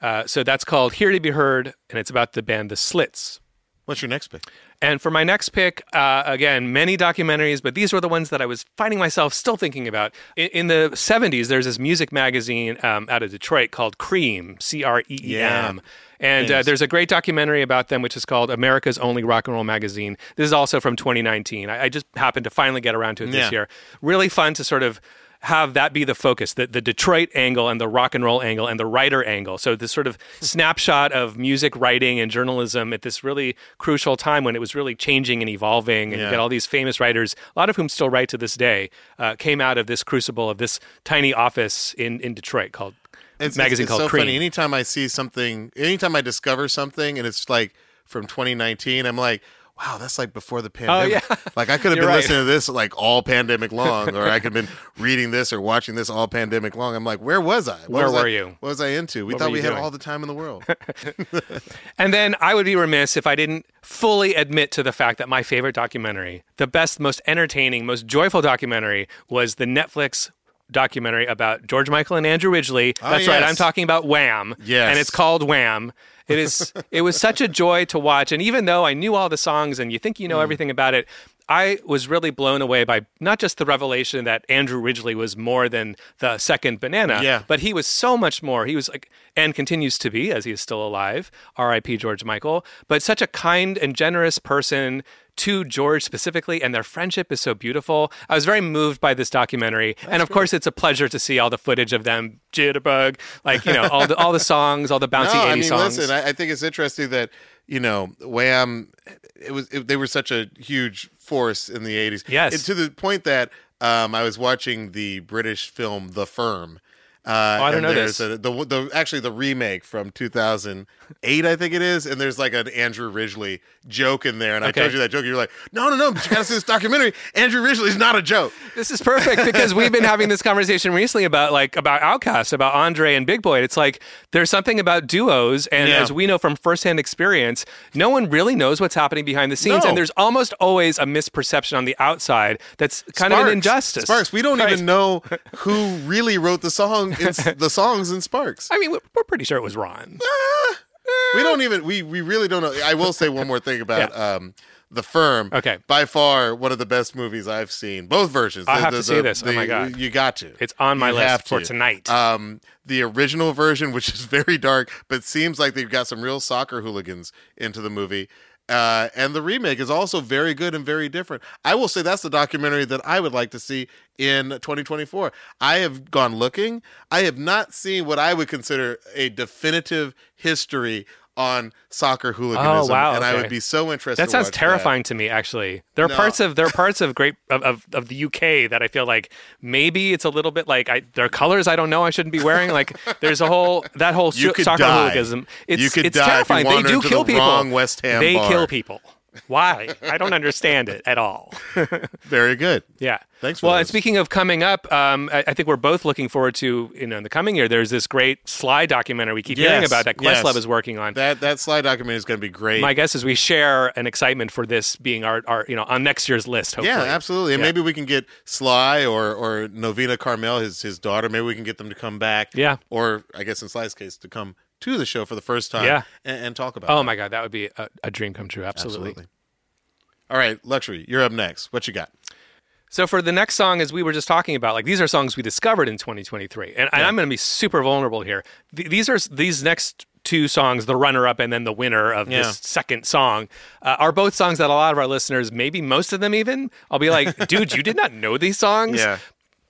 Uh, so that's called Here to Be Heard, and it's about the band The Slits. What's your next pick? And for my next pick, uh, again, many documentaries, but these were the ones that I was finding myself still thinking about. In, in the seventies, there's this music magazine um, out of Detroit called Cream, C R E E M. Yeah. And uh, there's a great documentary about them, which is called America's Only Rock and Roll Magazine. This is also from twenty nineteen. I, I just happened to finally get around to it this yeah. year. Really fun to sort of have that be the focus, the, the Detroit angle and the rock and roll angle and the writer angle. So this sort of snapshot of music writing and journalism at this really crucial time when it was really changing and evolving, and yeah. you get all these famous writers, a lot of whom still write to this day, uh, came out of this crucible of this tiny office in, in Detroit called it's, magazine it's, it's called so Cream. Funny. Anytime I see something, anytime I discover something and it's like from twenty nineteen, I'm like, wow, that's like before the pandemic. Oh, yeah. Like I could have You're been right. listening to this like all pandemic long, or I could have been reading this or watching this all pandemic long. I'm like, where was I? What where was were I, you? What was I into? We what thought we doing? had all the time in the world. And then I would be remiss if I didn't fully admit to the fact that my favorite documentary, the best, most entertaining, most joyful documentary was the Netflix documentary about George Michael and Andrew Ridgeley. Oh, that's yes. right. I'm talking about Wham! Yes. And it's called Wham! It is. It was such a joy to watch. And even though I knew all the songs and you think you know mm. everything about it, I was really blown away by not just the revelation that Andrew Ridgeley was more than the second banana, yeah. but he was so much more. He was like, and continues to be as he is still alive, R I P George Michael, but such a kind and generous person to George specifically, and their friendship is so beautiful. I was very moved by this documentary. That's and of great. course, it's a pleasure to see all the footage of them, Jitterbug, like, you know, all the all the songs, all the bouncy no, eighties I mean, songs. Listen, I, I think it's interesting that, you know, Wham, it was it, they were such a huge force in the eighties. Yes. And to the point that um, I was watching the British film The Firm. Uh, oh, I don't know this. A, the, the, actually, the remake from two thousand eight, I think it is, and there's like an Andrew Ridgeley joke in there, and okay. I told you that joke, and you're like, no, no, no, but you gotta see this documentary. Andrew Ridgeley's not a joke. This is perfect, because we've been having this conversation recently about like about OutKast, about Andre and Big Boy. It's like, there's something about duos, and yeah. as we know from firsthand experience, no one really knows what's happening behind the scenes, no. and there's almost always a misperception on the outside that's kind Sparks. of an injustice. Sparks, we don't right. even know who really wrote the song. It's the songs in Sparks. I mean, we're pretty sure it was Ron. Ah, we don't even, we, we really don't know. I will say one more thing about yeah. um, The Firm. Okay. By far, one of the best movies I've seen. Both versions. I have the, to see this. The, oh my God. You got to. It's on my you list for to. tonight. Um, the original version, which is very dark, but seems like they've got some real soccer hooligans into the movie. Uh, and the remake is also very good and very different. I will say that's the documentary that I would like to see in twenty twenty-four. I have gone looking. I have not seen what I would consider a definitive history on soccer hooliganism. Oh, wow, and okay. I would be so interested. That sounds to terrifying that. to me, actually. There are no. parts of there are parts of great of, of, of the U K that I feel like maybe it's a little bit like I, there are colors I don't know I shouldn't be wearing. Like there's a whole that whole you sh- soccer die. hooliganism. It's, you could it's die terrifying. If you they do kill the people. West Ham they bar. kill people. Why? I don't understand it at all. Very good. Yeah. Thanks for Well, those. And speaking of coming up, um, I, I think we're both looking forward to, you know, in the coming year, there's this great Sly documentary we keep yes, hearing about that Questlove yes. is working on. That that Sly documentary is going to be great. My guess is we share an excitement for this being our, our you know, on next year's list, hopefully. Yeah, absolutely. And yeah. maybe we can get Sly or or Novena Carmel, his his daughter, maybe we can get them to come back. Yeah. Or, I guess in Sly's case, to come to the show for the first time yeah. and, and talk about it. Oh, that. my God. That would be a, a dream come true. Absolutely. Absolutely. All right, Luxury, you're up next. What you got? So for the next song, as we were just talking about, like these are songs we discovered in twenty twenty-three. And, yeah. and I'm going to be super vulnerable here. Th- these are these next two songs, the runner-up and then the winner of yeah. this second song, uh, are both songs that a lot of our listeners, maybe most of them even, I'll be like, dude, you did not know these songs? Yeah.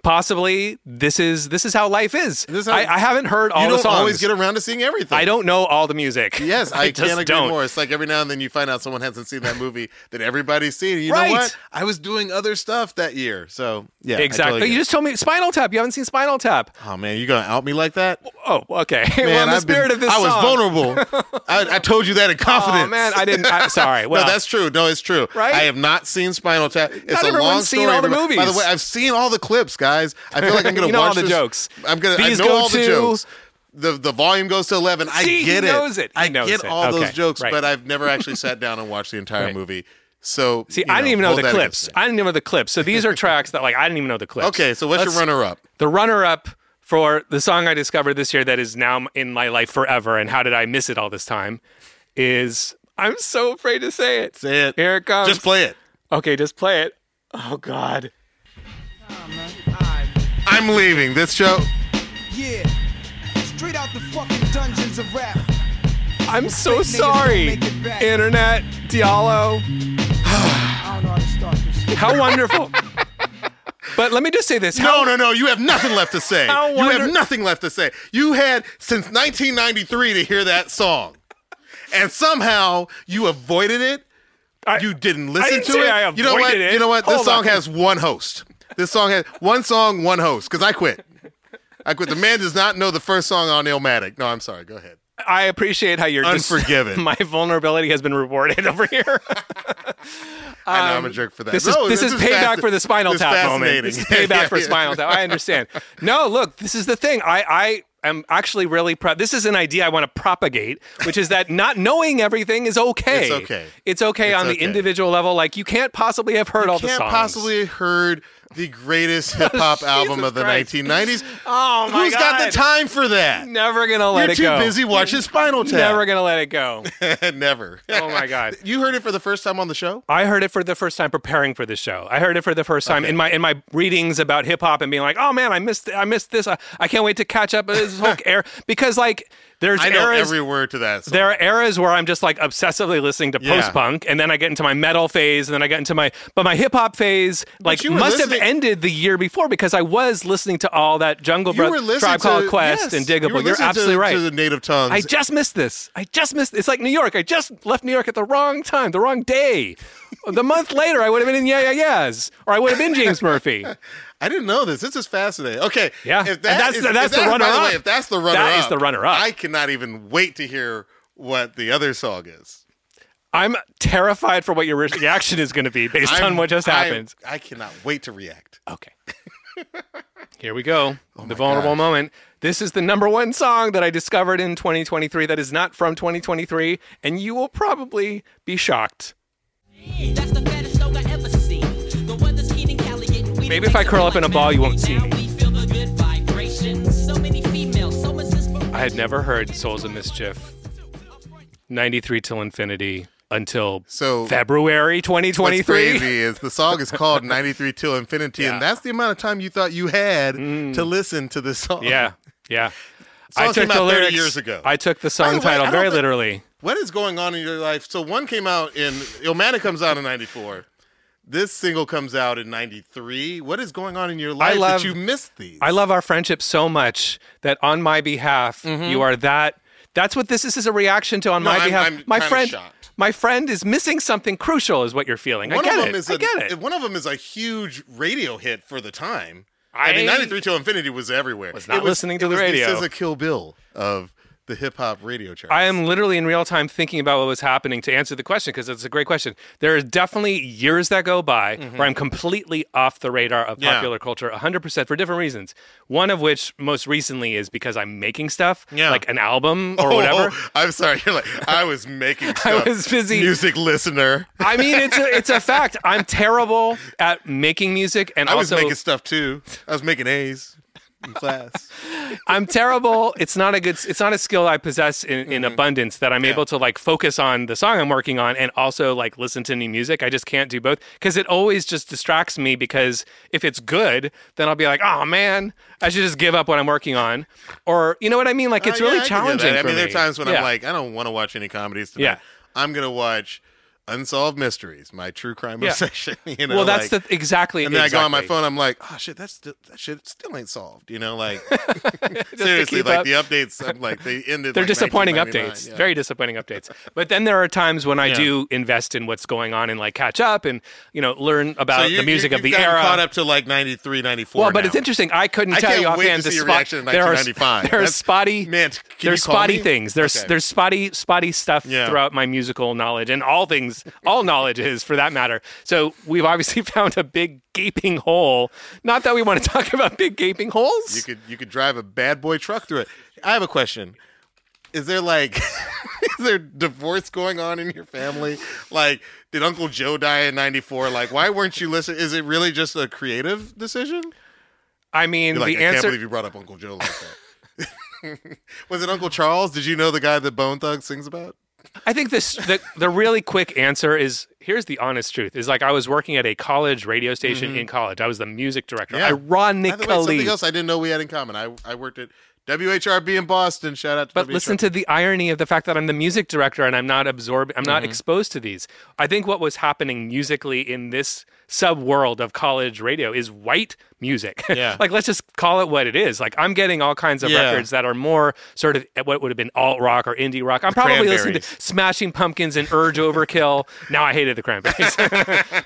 Possibly, this is this is how life is. This is how, I, I haven't heard all the songs. You don't always get around to seeing everything. I don't know all the music. Yes, I, I can't agree don't. more. It's like every now and then you find out someone hasn't seen that movie that everybody's seen. You right. know what? I was doing other stuff that year. So, yeah. Exactly. Totally you just told me Spinal Tap. You haven't seen Spinal Tap. Oh, man. You're going to out me like that? Oh, okay. Man, well, in the I've spirit been, of this I song. was vulnerable. I, I told you that in confidence. Oh, man. I didn't. I, sorry. Well, no, that's true. No, it's true. Right? I have not seen Spinal Tap. It's not a everyone's long seen story. all the movies. By the way, I've seen all the clips, guys. Guys, I feel like I'm gonna you know watch all the this. jokes. I'm gonna. These I know go all the to... jokes. The the volume goes to eleven. I See, get he knows it. it. I knows get it. all okay. those jokes, right. but I've never actually sat down and watched the entire right. movie. So See, I know, didn't even know the clips. I didn't even know the clips. So these are tracks that like I didn't even know the clips. Okay, so what's Let's, your runner up? The runner up for the song I discovered this year that is now in my life forever, and how did I miss it all this time? Is I'm so afraid to say it. Say it. Here it comes. Just play it. Okay, just play it. Oh, God. I'm leaving this show. Yeah. Straight out the fucking dungeons of rap. I'm so sorry, Internet, Diallo. I don't know how to start this. How wonderful. But let me just say this. No, how, no, no. You have nothing left to say. How wonder- you have nothing left to say. You had since nineteen ninety-three to hear that song. And somehow you avoided it. I, you didn't listen I didn't to say it. I avoided you know what? It. You know what? Hold this song on. has one host. This song has one song, one host. Because I quit. I quit. The man does not know the first song on Illmatic. No, I'm sorry. Go ahead. I appreciate how you're unforgiven. Just, my vulnerability has been rewarded over here. I know um, I'm a jerk for that. This is, no, this this is, is payback fasc- for the Spinal Tap moment. This is payback yeah, yeah, for yeah. Spinal Tap. I understand. No, look, this is the thing. I, I am actually really proud. This is an idea I want to propagate, which is that not knowing everything is okay. It's okay. It's okay it's on okay. the individual level. Like, you can't possibly have heard you all the songs. You can't possibly have heard the greatest hip-hop album of the Christ. nineteen nineties. Oh, my Who's God. Who's got the time for that? Never going to let You're it go. You're too busy watching Spinal Tap. Never going to let it go. Never. Oh, my God. You heard it for the first time on the show? I heard it for the first time preparing for the show. I heard it for the first time okay. in my in my readings about hip-hop and being like, oh, man, I missed I missed this. I, I can't wait to catch up. This whole era. Because, like, there's I know eras, every word to that song. There are eras where I'm just, like, obsessively listening to yeah. post-punk, and then I get into my metal phase, and then I get into my... But my hip-hop phase, like, must listening- have... ended the year before because I was listening to all that Jungle Brothers, Tribe Called Quest, yes, and Digable. You You're absolutely to, right. To the native tongues. I just missed this. I just missed. It's like New York. I just left New York at the wrong time, the wrong day. The month later, I would have been in Yeah Yeah Yeahs, or I would have been James Murphy. I didn't know this. This is fascinating. Okay, yeah, if that that's, is, that's, if that's the runner up. By the way, if that's the runner that up, is the runner up. I cannot even wait to hear what the other song is. I'm terrified for what your reaction is going to be based I'm, on what just happened. I, I cannot wait to react. Okay. Here we go. Oh the vulnerable gosh. moment. This is the number one song that I discovered in twenty twenty-three that is not from twenty twenty-three, and you will probably be shocked. That's the fattest dog I ever seen. The weather's heating, Cali, yet we Maybe if I curl up in a ball, you won't see me. I had never heard Souls of Mischief, ninety-three Till Infinity. Until so, February twenty twenty-three. What's crazy is the song is called ninety-three Till Infinity, yeah. and that's the amount of time you thought you had mm. to listen to this song. Yeah, yeah. Song I took the lyrics, thirty years ago. I took the song the way, title very think, literally. What is going on in your life? So one came out in, Illmatic comes out in ninety-four. This single comes out in ninety-three. What is going on in your life love, that you missed these? I love our friendship so much that on my behalf, mm-hmm. you are that. That's what this is, is a reaction to on no, my I'm, behalf. I'm my friend. Shocked. My friend is missing something crucial is what you're feeling. One I get of them it. Is a, I get it. One of them is a huge radio hit for the time. I, I mean, ninety-three Till Infinity was everywhere. Was not it listening was, to it the was, radio. This is a Kill Bill of the hip-hop radio charts. I am literally in real time thinking about what was happening to answer the question because it's a great question. There are definitely years that go by mm-hmm. where I'm completely off the radar of popular yeah. culture one hundred percent for different reasons. One of which most recently is because I'm making stuff, yeah. like an album or oh, whatever. Oh, I'm sorry. You're like, I was making stuff. I was busy. Music listener. I mean, it's a, it's a fact. I'm terrible at making music. And I also, was making stuff too. I was making A's. In class. I'm terrible. It's not a good it's not a skill I possess in, in mm-hmm. abundance that I'm yeah. able to like focus on the song I'm working on and also like listen to new music. I just can't do both because it always just distracts me because if it's good, then I'll be like, oh man, I should just give up what I'm working on. Or you know what I mean? Like it's uh, yeah, really I challenging. I mean, me. There are times when yeah. I'm like, I don't want to watch any comedies tonight. Yeah. I'm gonna watch Unsolved Mysteries, my true crime yeah. obsession. You know, well, that's like, the, exactly. And then exactly. I go on my phone. I'm like, oh shit, that's still, that shit still ain't solved. You know, like seriously, like up. the updates. I'm like they ended. They're like disappointing updates. Yeah. Very disappointing updates. But then there are times when I yeah. do invest in what's going on and like catch up and you know learn about so you, the music you, of the era. Caught up to like ninety-three, ninety-four. Well, but now. It's interesting. I couldn't I tell you offhand the spot. There are there's spotty. Man, there's spotty things. There's there's spotty spotty stuff throughout my musical knowledge and all things. All knowledge is, for that matter. So we've obviously found a big gaping hole. Not that we want to talk about big gaping holes. You could you could drive a bad boy truck through it. I have a question. Is there like, is there divorce going on in your family? Like, did Uncle Joe die in ninety-four? Like, why weren't you listening? Is it really just a creative decision? I mean, like, the I answer. I can't believe you brought up Uncle Joe like that. Was it Uncle Charles? Did you know the guy that Bone Thugs sings about? I think this the, the really quick answer is, here's the honest truth, is like I was working at a college radio station mm-hmm. in college. I was the music director. Yeah. Ironically. By the way, something else I didn't know we had in common. I, I worked at W H R B in Boston. Shout out to But W H R B. Listen to the irony of the fact that I'm the music director and I'm not absorbing, I'm mm-hmm. not exposed to these. I think what was happening musically in this sub-world of college radio is white music. Yeah. Like, let's just call it what it is. Like, I'm getting all kinds of yeah. records that are more sort of what would have been alt-rock or indie rock. I'm probably listening to Smashing Pumpkins and Urge Overkill. Now I hated the Cranberries.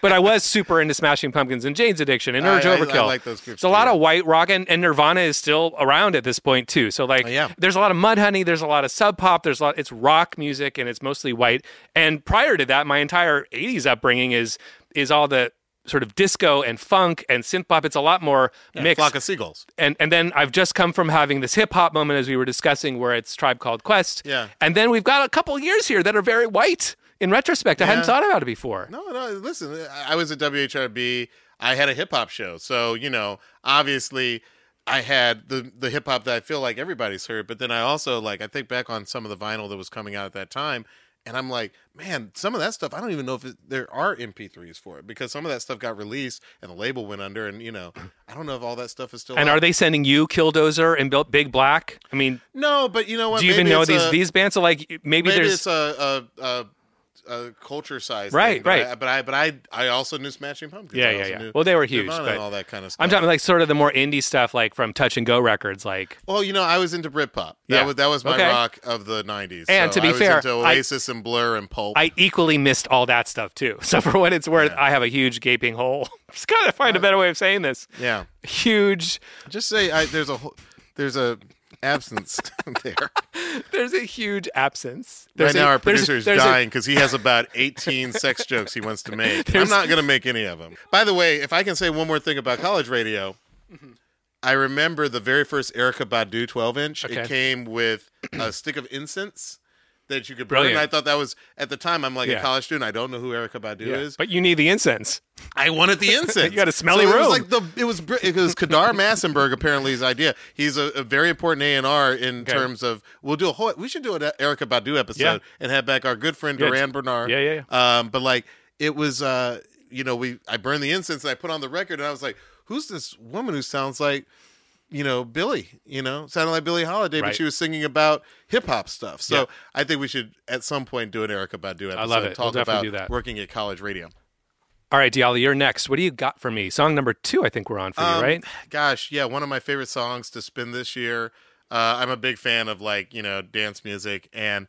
But I was super into Smashing Pumpkins and Jane's Addiction and Urge I, Overkill. I, I like those groups. It's a lot of white rock, and, and Nirvana is still around at this point, too. So, like, oh, yeah. there's a lot of Mudhoney, there's a lot of Sub Pop, there's a lot, it's rock music, and it's mostly white. And prior to that, my entire eighties upbringing is is all the sort of disco and funk and synth pop. It's a lot more yeah, mixed. Flock of Seagulls. And and then I've just come from having this hip hop moment, as we were discussing, where it's Tribe Called Quest. Yeah. And then we've got a couple years here that are very white in retrospect. Yeah. I hadn't thought about it before. No, no, listen, I was at W H R B. I had a hip hop show. So, you know, obviously I had the, the hip hop that I feel like everybody's heard. But then I also, like, I think back on some of the vinyl that was coming out at that time. And I'm like, man, some of that stuff, I don't even know if it, there are M P threes for it, because some of that stuff got released and the label went under, and, you know, I don't know if all that stuff is still And out. Are they sending you Killdozer and Big Black? I mean... No, but you know what? Do you maybe even know these a, these bands? So, like, maybe, maybe there's... it's a, a, a, a culture size right, thing. But right, right. But, I, but I I also knew Smashing Pumpkins. Yeah, yeah, yeah. Knew, well, they were huge, but... And all that kind of stuff. I'm talking, like, sort of the more indie stuff, like, from Touch and Go Records, like... Well, you know, I was into Britpop. That, yeah. was, that was my okay. rock of the nineties. And so to be I was fair, into Oasis I, and Blur and Pulp. I equally missed all that stuff too. So for what it's worth, yeah. I have a huge gaping hole. I'm just gotta find uh, a better way of saying this. Yeah, huge. Just say I, there's a there's a absence there. There's a huge absence. There's right a, now our producer there's, is there's dying because he has about eighteen sex jokes he wants to make. I'm not gonna make any of them. By the way, if I can say one more thing about college radio. Mm-hmm. I remember the very first Erykah Badu twelve inch. Okay. It came with a stick of incense that you could burn. And I thought that was, at the time, I'm like yeah. a college student. I don't know who Erykah Badu yeah. is. But you need the incense. I wanted the incense. You got a smelly so room. It was, like the, it was, it was Kedar Massenburg, apparently, his idea. He's a, a very important A and R in okay. terms of, we'll do a whole, we should do an Erykah Badu episode yeah. and have back our good friend yeah. Duran Bernard. Yeah, yeah, yeah. Um, but like, it was, uh, you know, we I burned the incense and I put on the record and I was like, who's this woman who sounds like, you know, Billie, you know, sounded like Billie Holiday, right. but she was singing about hip hop stuff. So yeah. I think we should at some point do an Erykah Badu episode. I love it. Talk we'll about do that. Working at college radio. All right, Diallo, you're next. What do you got for me? Song number two, I think we're on for um, you, right? Gosh, yeah, one of my favorite songs to spin this year. Uh, I'm a big fan of, like, you know, dance music, and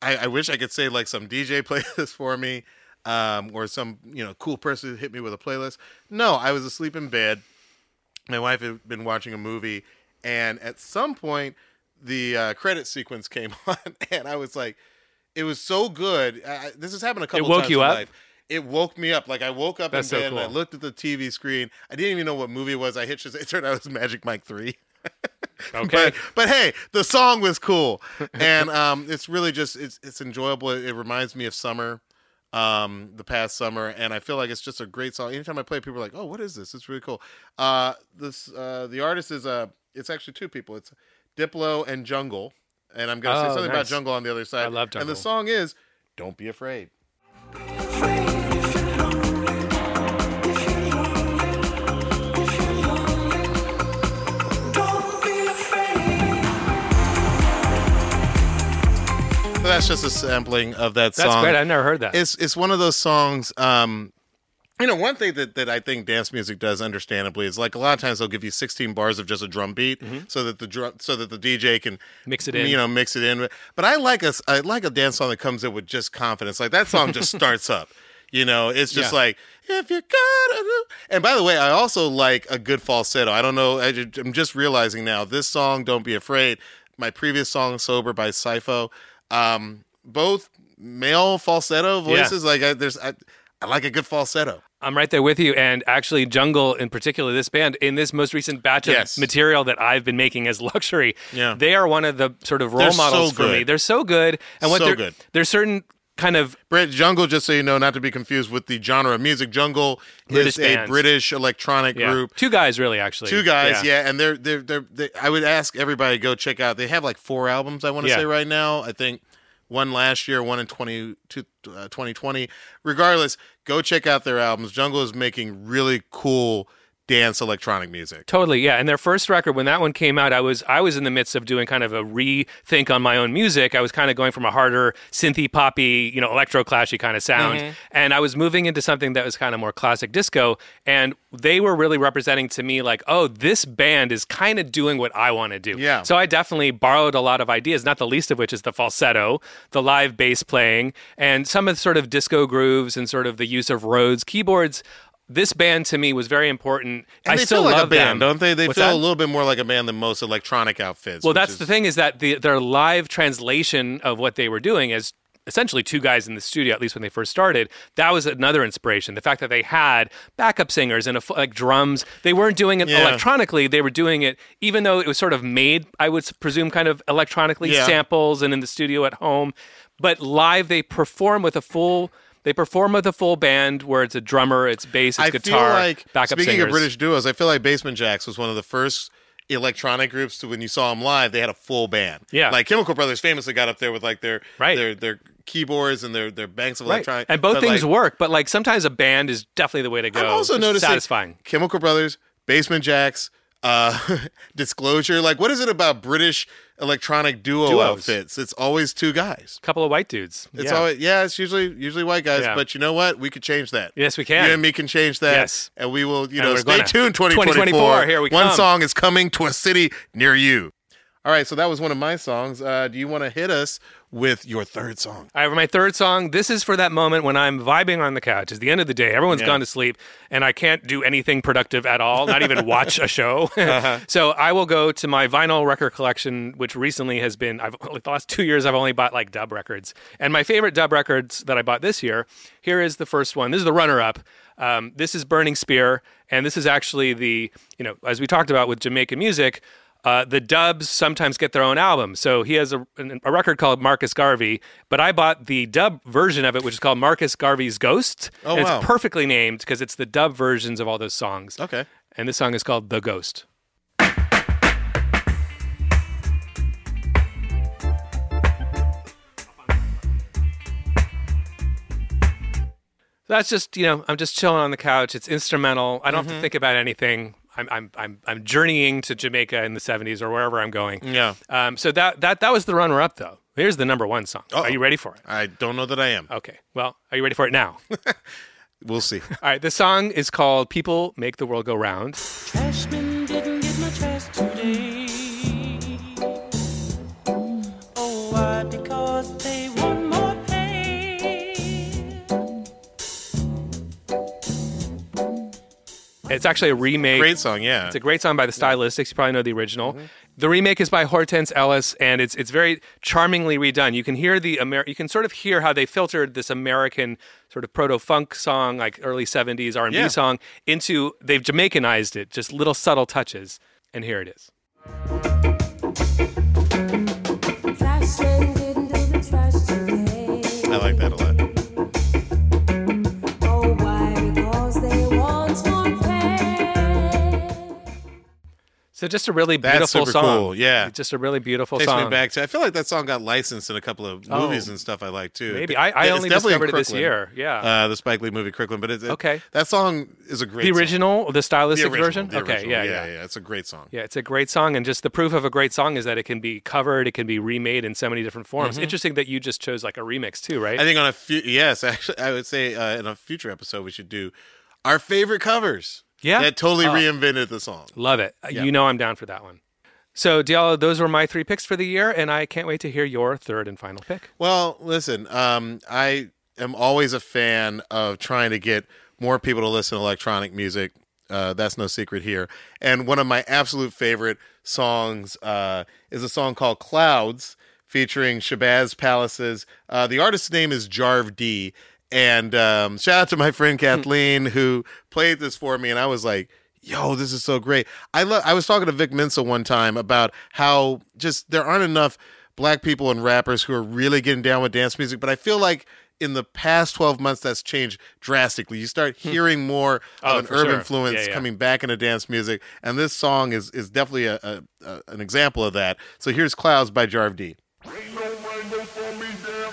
I, I wish I could say, like, some D J play this for me. Um, or some, you know, cool person hit me with a playlist. No, I was asleep in bed. My wife had been watching a movie, and at some point, the uh, credit sequence came on, and I was like, "It was so good." I, this has happened a couple times. It woke times you in up. Life. It woke me up. Like, I woke up That's in bed so cool. and I looked at the T V screen. I didn't even know what movie it was. I hit Shazam. It turned out it was Magic Mike three. Okay, but, but hey, the song was cool, and um, it's really just it's it's enjoyable. It, it reminds me of summer. Um, the past summer, and I feel like it's just a great song. Anytime I play, people are like, "Oh, what is this? It's really cool." Uh, this uh, the artist is uh, it's actually two people. It's Diplo and Jungle, and I'm gonna oh, say something nice. about Jungle on the other side. I love Jungle, and the song is "Don't Be Afraid." That's just a sampling of that song. That's great. I've never heard that. It's it's one of those songs. Um, you know, one thing that, that I think dance music does, understandably, is, like, a lot of times they'll give you sixteen bars of just a drum beat, mm-hmm. so that the drum, so that the D J can mix it in. You know, mix it in. But I like a I like a dance song that comes in with just confidence. Like, that song just starts up. You know, it's just yeah. like, if you gotta. And by the way, I also like a good falsetto. I don't know. I, I'm just realizing now this song, "Don't Be Afraid." My previous song, "Sober" by Sipho. Um, both male falsetto voices. Yeah. Like, I, there's, I, I like a good falsetto. I'm right there with you. And actually, Jungle, in particular, this band, in this most recent batch of yes. material that I've been making as Luxxury, yeah. they are one of the sort of role they're models so for me. They're so good. And what so they're, good. There's certain kind of... Brett, Jungle, just so you know, not to be confused with the genre of music, Jungle British is bands. A British electronic yeah. group. Two guys, really, actually. Two guys, yeah. yeah and they're, they're, they're, they, I would ask everybody to go check out. They have like four albums, I want to yeah. say right now. I think one last year, one in twenty twenty. Regardless, go check out their albums. Jungle is making really cool dance electronic music. Totally, yeah. And their first record, when that one came out, I was I was in the midst of doing kind of a rethink on my own music. I was kind of going from a harder synthy poppy, you know, electro-clashy kind of sound. Mm-hmm. And I was moving into something that was kind of more classic disco. And they were really representing to me like, oh, this band is kind of doing what I want to do. Yeah. So I definitely borrowed a lot of ideas, not the least of which is the falsetto, the live bass playing, and some of the sort of disco grooves and sort of the use of Rhodes keyboards. This band to me was very important. And I they still feel like love a band, them. Don't they? They What's feel that? a little bit more like a band than most electronic outfits. Well, that's is... the thing is that the, their live translation of what they were doing is essentially two guys in the studio, at least when they first started. That was another inspiration. The fact that they had backup singers and a, like drums. They weren't doing it yeah. electronically. They were doing it, even though it was sort of made, I would presume, kind of electronically, yeah. samples and in the studio at home. But live, they perform with a full... They perform with a full band where it's a drummer, it's bass, it's I guitar, like, backup speaking singers. Speaking of British duos, I feel like Basement Jaxx was one of the first electronic groups to when you saw them live, they had a full band. Yeah. Like Chemical Brothers famously got up there with like their right. their their keyboards and their, their banks of electronic. Right. And both but things like, work, but like sometimes a band is definitely the way to go. I'm also noticing satisfying. Chemical Brothers, Basement Jaxx, uh, Disclosure. Like what is it about British electronic duo Duos. outfits? It's always two guys, couple of white dudes. It's yeah. always yeah. It's usually usually white guys, yeah. but you know what? We could change that. Yes, we can. You and me can change that. Yes, and we will. You and know, stay tuned. twenty twenty-four Here we go. One come. song is coming to a city near you. All right, so that was one of my songs. Uh, do you want to hit us with your third song? I have my third song. This is for that moment when I'm vibing on the couch. It's the end of the day. Everyone's yeah. gone to sleep, and I can't do anything productive at all, not even watch a show. Uh-huh. So I will go to my vinyl record collection, which recently has been, I've the last two years, I've only bought like dub records. And my favorite dub records that I bought this year, here is the first one. This is the runner-up. Um, this is Burning Spear, and this is actually the, you know, as we talked about with Jamaican music, Uh, the dubs sometimes get their own album. So he has a, a record called Marcus Garvey, but I bought the dub version of it, which is called Marcus Garvey's Ghost. Oh, and wow. It's perfectly named because it's the dub versions of all those songs. Okay. And this song is called The Ghost. That's just, you know, I'm just chilling on the couch. It's instrumental. I don't mm-hmm. have to think about anything. I'm I'm I'm I'm journeying to Jamaica in the seventies or wherever I'm going. Yeah. Um. So that that that was the runner-up though. Here's the number one song. Uh-oh. Are you ready for it? I don't know that I am. Okay. Well, are you ready for it now? We'll see. All right. The song is called "People Make the World Go Round." Trashman didn't get my trash today. Oh, why? Because they want more pay. It's actually a remake. Great song, yeah. It's a great song by the Stylistics. You probably know the original. Mm-hmm. The remake is by Hortense Ellis, and it's it's very charmingly redone. You can hear the Amer- you can sort of hear how they filtered this American sort of proto-funk song, like early seventies R and B yeah. song, into they've Jamaicanized it, just little subtle touches. And here it is. I like that a lot. So just a really beautiful That's super song. Cool. Yeah, just a really beautiful Takes song. Takes me back to. I feel like that song got licensed in a couple of movies oh, and stuff I like too. Maybe I, I only discovered it this year. Yeah, uh, the Spike Lee movie Crooklyn, but it's it, okay. That song is a great. The original, song. the stylistic the original, version. The okay, yeah, yeah, yeah, yeah. It's a great song. Yeah, it's a great song, and just the proof of a great song is that it can be covered, it can be remade in so many different forms. Mm-hmm. Interesting that you just chose like a remix too, right? I think on a few, yes, actually, I would say uh, in a future episode we should do our favorite covers. Yeah, that totally oh. reinvented the song. Love it. Yeah. You know I'm down for that one. So, Diallo, those were my three picks for the year, and I can't wait to hear your third and final pick. Well, listen, um, I am always a fan of trying to get more people to listen to electronic music. Uh, that's no secret here. And one of my absolute favorite songs uh, is a song called Clouds featuring Shabazz Palaces. Uh, the artist's name is Jarve D., and um, shout out to my friend Kathleen who played this for me, and I was like, yo, this is so great. I love. I was talking to Vic Mensa one time about how just there aren't enough black people and rappers who are really getting down with dance music, but I feel like in the past twelve months that's changed drastically. You start hearing more oh, of an urban sure. influence yeah, yeah. coming back into dance music, and this song is is definitely a, a, a an example of that. So here's Clouds by Jarve D. Ain't no rainbow for me, damn.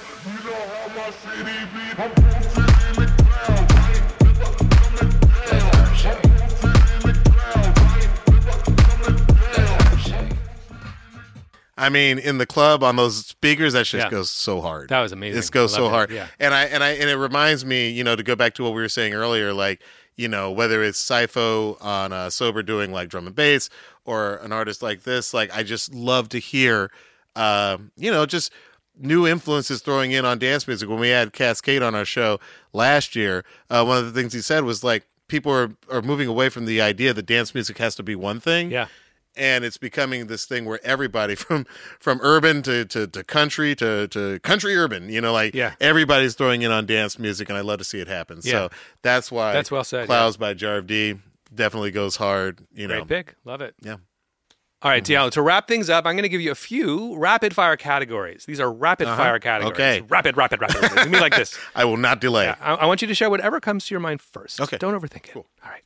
I mean, in the club on those speakers, that shit yeah. goes so hard. That was amazing. It goes so it. hard. Yeah. And I and I and it reminds me, you know, to go back to what we were saying earlier, like, you know, whether it's Sipho on uh, Sober doing like drum and bass or an artist like this, like I just love to hear, uh, you know, just new influences throwing in on dance music. When we had Cascade on our show last year, uh, one of the things he said was like people are are moving away from the idea that dance music has to be one thing. Yeah. And it's becoming this thing where everybody from from urban to, to, to country to, to country urban, you know, like yeah. everybody's throwing in on dance music, and I love to see it happen. Yeah. So that's why that's well said, Clouds yeah. by Jarve D definitely goes hard. You know. Great pick. Love it. Yeah. All right, mm-hmm. Diallo, to wrap things up, I'm going to give you a few rapid-fire categories. These are rapid-fire uh-huh. categories. Okay. Rapid, rapid, rapid. rapid. It's gonna be like this. I will not delay. Yeah, I, I want you to share whatever comes to your mind first. Okay. Don't overthink it. Cool. All right.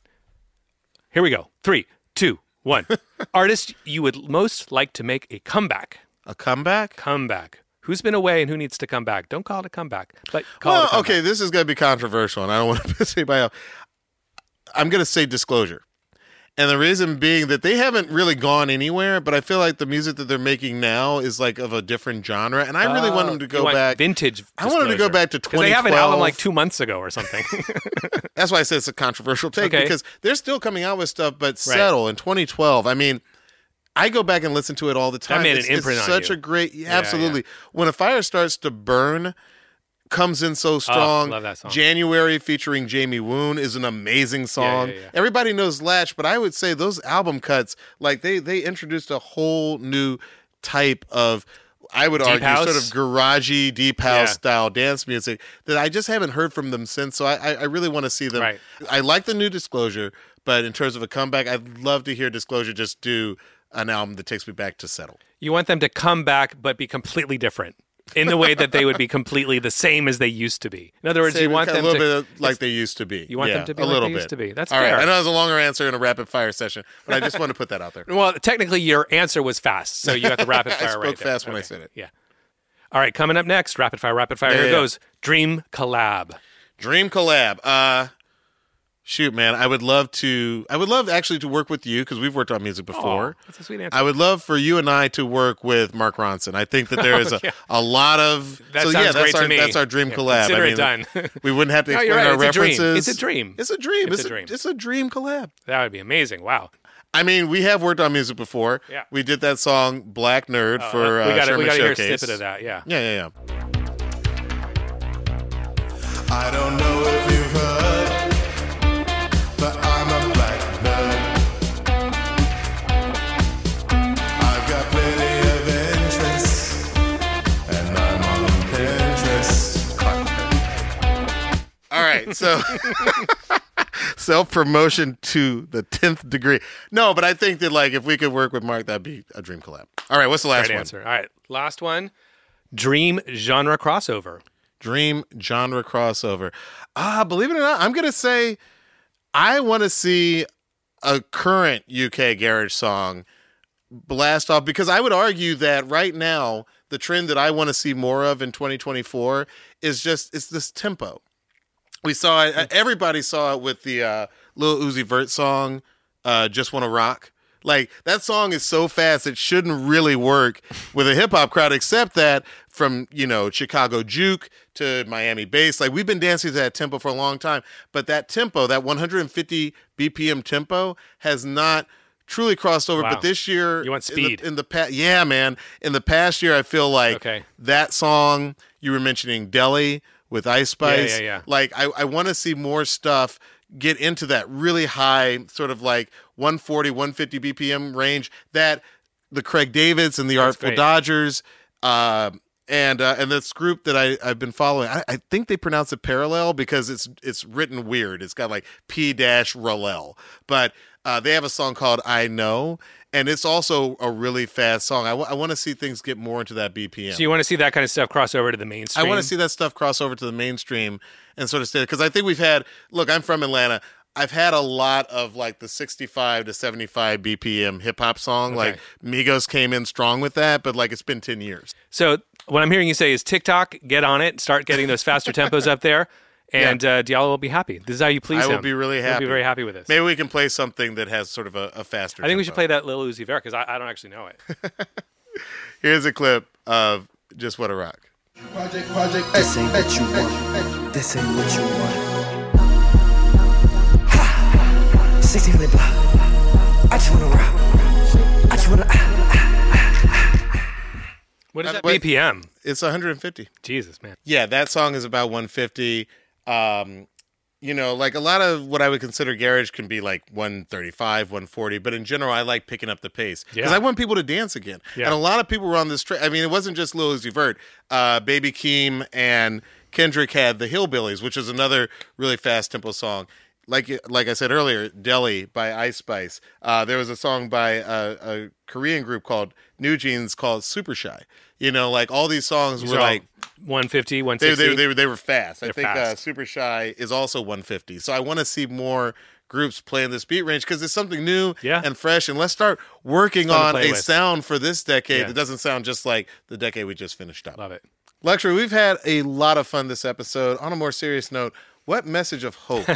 Here we go. Three, two, one. Artist you would most like to make a comeback. A comeback? Comeback. Who's been away and who needs to come back? Don't call it a comeback. But call well, it a comeback. Okay, this is going to be controversial, and I don't want to piss anybody off. I'm going to say Disclosure. And the reason being that they haven't really gone anywhere, but I feel like the music that they're making now is like of a different genre, and I really uh, want them to go back vintage. I want them to go back to twenty twelve. They have an album like two months ago or something. That's why I said it's a controversial take okay. because they're still coming out with stuff, but settle right. in twenty twelve. I mean, I go back and listen to it all the time. That made it's, an imprint it's on such you. a great, yeah, absolutely. Yeah. When a fire starts to burn. Comes in so strong. Oh, love that song. January featuring Jamie Woon is an amazing song. Yeah, yeah, yeah. Everybody knows Latch, but I would say those album cuts, like they they introduced a whole new type of, I would deep argue, house? sort of garagey deep house yeah. style dance music that I just haven't heard from them since. So I I, I really want to see them. Right. I like the new Disclosure, but in terms of a comeback, I'd love to hear Disclosure just do an album that takes me back to Settle. You want them to come back but be completely different. In the way that they would be completely the same as they used to be. In other words, same, you want them a little to, bit like they used to be. You want yeah, them to be a like little they bit. used to be. That's all fair. Right. I know it was a longer answer in a rapid fire session, but I just want to put that out there. Well, technically, your answer was fast, so you got the rapid fire. I spoke right fast there. when okay. I said it. Yeah. All right, coming up next, rapid fire, rapid fire. Yeah, Here yeah. it goes. Dream collab. Dream collab. Uh, shoot, man, I would love to. I would love actually to work with you because we've worked on music before. Oh, that's a sweet answer. I would love for you and I to work with Mark Ronson. I think that there is a, yeah. a lot of that so sounds yeah, that's great our, to me. That's our dream yeah, collab. Consider I mean, it done. We wouldn't have to explain no, right. our it's references. A it's a dream. It's a dream. It's, it's a, a dream. It's a dream collab. That would be amazing. Wow. I mean, we have worked on music before. Yeah. We did that song "Black Nerd" uh, for uh, we gotta, Sherman we gotta Showcase. We got to hear a snippet of that. Yeah. Yeah, yeah, yeah. I don't know if you've heard. But I'm a black nerd. I've got plenty of interest, and I'm on Pinterest. All right, so self-promotion to the tenth degree. No, but I think that like if we could work with Mark, that'd be a dream collab. All right, what's the last Great one? Answer. All right, last one. Dream genre crossover. Dream genre crossover. Ah, uh, believe it or not, I'm gonna say. I want to see a current U K garage song blast off because I would argue that right now the trend that I want to see more of in twenty twenty-four is just it's this tempo. We saw it. Everybody saw it with the uh, Lil Uzi Vert song, uh, "Just Wanna Rock." Like that song is so fast it shouldn't really work with a hip hop crowd, except that from you know Chicago juke to Miami bass, like we've been dancing to that tempo for a long time. But that tempo, that one hundred fifty B P M tempo, has not truly crossed over. Wow. But this year, you want speed in the, in the past? Yeah, man. In the past year, I feel like okay. that song you were mentioning, Delhi with Ice Spice. Yeah, yeah, yeah. Like I, I want to see more stuff. Get into that really high sort of like one forty, one fifty B P M range that the Craig Davids and the That's Artful great. Dodgers uh, and uh, and this group that I, I've been following, I, I think they pronounce it Parallel because it's it's written weird. It's got like P-Rallel. But uh, they have a song called I Know, and it's also a really fast song. I, w- I want to see things get more into that B P M. So you want to see that kind of stuff cross over to the mainstream? I want to see that stuff cross over to the mainstream and sort of stay, because I think we've had, look, I'm from Atlanta. I've had a lot of like the sixty-five to seventy-five B P M hip hop song. Okay. Like Migos came in strong with that, but like it's been ten years. So what I'm hearing you say is TikTok, get on it, start getting those faster tempos up there. And yeah. uh, Diallo will be happy. This is how you please I him. I will be really happy. He'll be very happy with this. Maybe we can play something that has sort of a, a faster I think tempo. We should play that Lil Uzi Vert because I, I don't actually know it. Here's a clip of Just What a Rock. Project, project, this ain't what you want. This ain't what you want. Ha! sixty million block. I just want to rock. I just want to... Ah, ah, ah, ah. What is that uh, B P M? It's one hundred fifty. Jesus, man. Yeah, that song is about one fifty. Um, you know, like a lot of what I would consider garage can be like one thirty-five, one forty, but in general, I like picking up the pace because yeah. I want people to dance again. Yeah. And a lot of people were on this track. I mean, it wasn't just Lil Uzi Vert. Uh, Baby Keem and Kendrick had The Hillbillies, which is another really fast tempo song. Like like I said earlier, Delhi by Ice Spice. Uh, there was a song by a, a Korean group called New Jeans called Super Shy. You know, like all these songs these were like one fifty, one sixty. They, they, they, were, they were fast. They're I think fast. Uh, Super Shy is also one fifty. So I want to see more groups playing this beat range because it's something new yeah. and fresh. And let's start working on a with. sound for this decade yeah. that doesn't sound just like the decade we just finished up. Love it. LUXXURY, we've had a lot of fun this episode. On a more serious note, what message of hope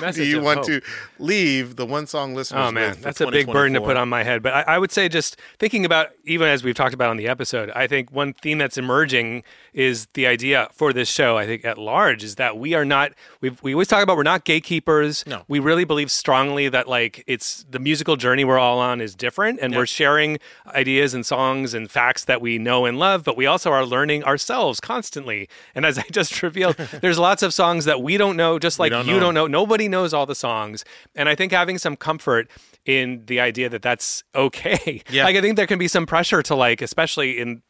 message do you want hope. to leave the One Song listeners with? Oh, man, with that's a big burden to put on my head. But I, I would say just thinking about, even as we've talked about on the episode, I think one theme that's emerging is the idea for this show, I think, at large, is that we are not, we've, we always talk about we're not gatekeepers. No. We really believe strongly that, like, it's the musical journey we're all on is different, and yeah. we're sharing ideas and songs and facts that we know and love, but we also are learning ourselves constantly. And as I just revealed, there's lots of songs that we We don't know, just like don't you know. don't know. Nobody knows all the songs. And I think having some comfort in the idea that that's okay. Yeah. Like, I think there can be some pressure to, like, especially in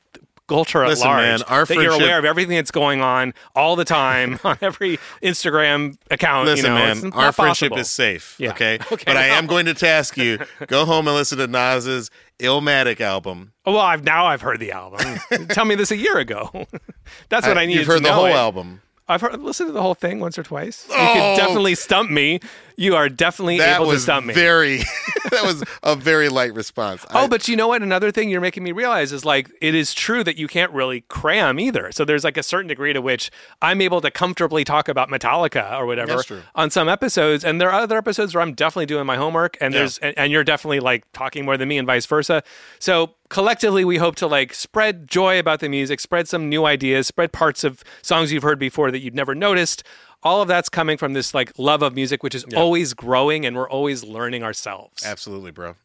culture at Listen, large, man, our that friendship... you're aware of everything that's going on all the time on every Instagram account. Listen, you know, man, it's our friendship possible. is safe, yeah. okay? okay? But no. I am going to task you, go home and listen to Nas's Illmatic album. Oh, well, I've, now I've heard the album. Tell me this a year ago. That's what I, I needed to know. You've heard the whole it. album. I've heard, listened to the whole thing once or twice. You oh, could definitely stump me. You are definitely able to stump me. Very, that was a very light response. Oh, I, but you know what? Another thing you're making me realize is, like, it is true that you can't really cram either. So there's like a certain degree to which I'm able to comfortably talk about Metallica or whatever on some episodes. And there are other episodes where I'm definitely doing my homework and yeah. there's and, and you're definitely like talking more than me and vice versa. So collectively, we hope to, like, spread joy about the music, spread some new ideas, spread parts of songs you've heard before that you've never noticed. All of that's coming from this, like, love of music, which is yeah. always growing, and we're always learning ourselves. Absolutely, bro.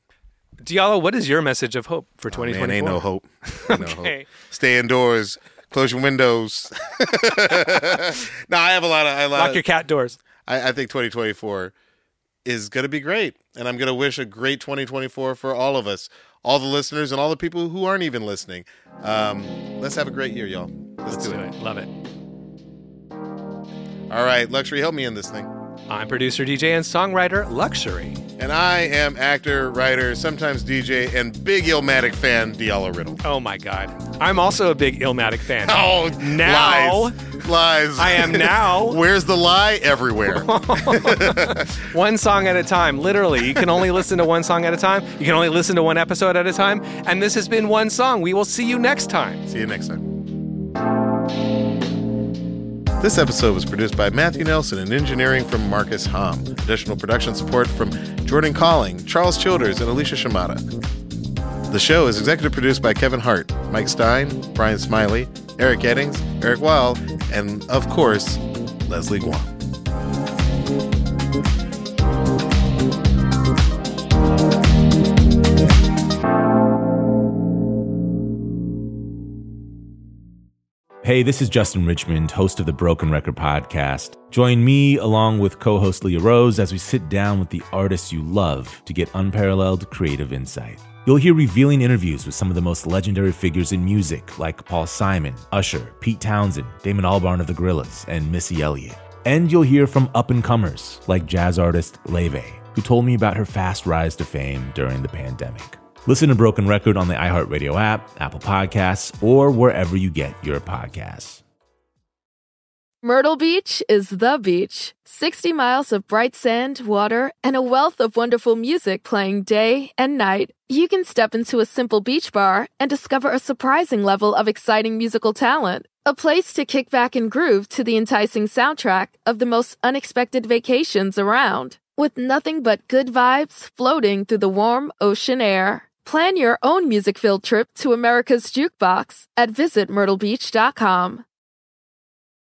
Diallo, what is your message of hope for twenty twenty-four? Oh, man, ain't no hope. Ain't no okay. hope. Stay indoors. Close your windows. No, I have a lot of... I lot Lock of, your cat doors. I, I think twenty twenty-four is going to be great, and I'm going to wish a great twenty twenty-four for all of us. All the listeners and all the people who aren't even listening. Um, let's have a great year, y'all. Let's, let's do, do it. it. Love it. All right, LUXXURY, help me in this thing. I'm producer, D J, and songwriter LUXXURY. And I am actor, writer, sometimes D J, and big Illmatic fan, Diallo Riddle. Oh, my God. I'm also a big Illmatic fan. Oh, now, lies. Lies. I am now. Where's the lie? Everywhere. One song at a time, literally. You can only listen to one song at a time. You can only listen to one episode at a time. And this has been One Song. We will see you next time. See you next time. This episode was produced by Matthew Nelson and engineering from Marcus Hom. Additional production support from Jordan Colling, Charles Childers, and Alicia Shimada. The show is executive produced by Kevin Hart, Mike Stein, Brian Smiley, Eric Eddings, Eric Weil, and, of course, Leslie Guam. Hey, this is Justin Richmond, host of the Broken Record Podcast. Join me along with co-host Leah Rose as we sit down with the artists you love to get unparalleled creative insight. You'll hear revealing interviews with some of the most legendary figures in music, like Paul Simon, Usher, Pete Townsend, Damon Albarn of the Gorillaz, and Missy Elliott. And you'll hear from up-and-comers like jazz artist Leve, who told me about her fast rise to fame during the pandemic. Listen to Broken Record on the iHeartRadio app, Apple Podcasts, or wherever you get your podcasts. Myrtle Beach is the beach. sixty miles of bright sand, water, and a wealth of wonderful music playing day and night. You can step into a simple beach bar and discover a surprising level of exciting musical talent. A place to kick back and groove to the enticing soundtrack of the most unexpected vacations around, with nothing but good vibes floating through the warm ocean air. Plan your own music-filled trip to America's Jukebox at visit myrtle beach dot com.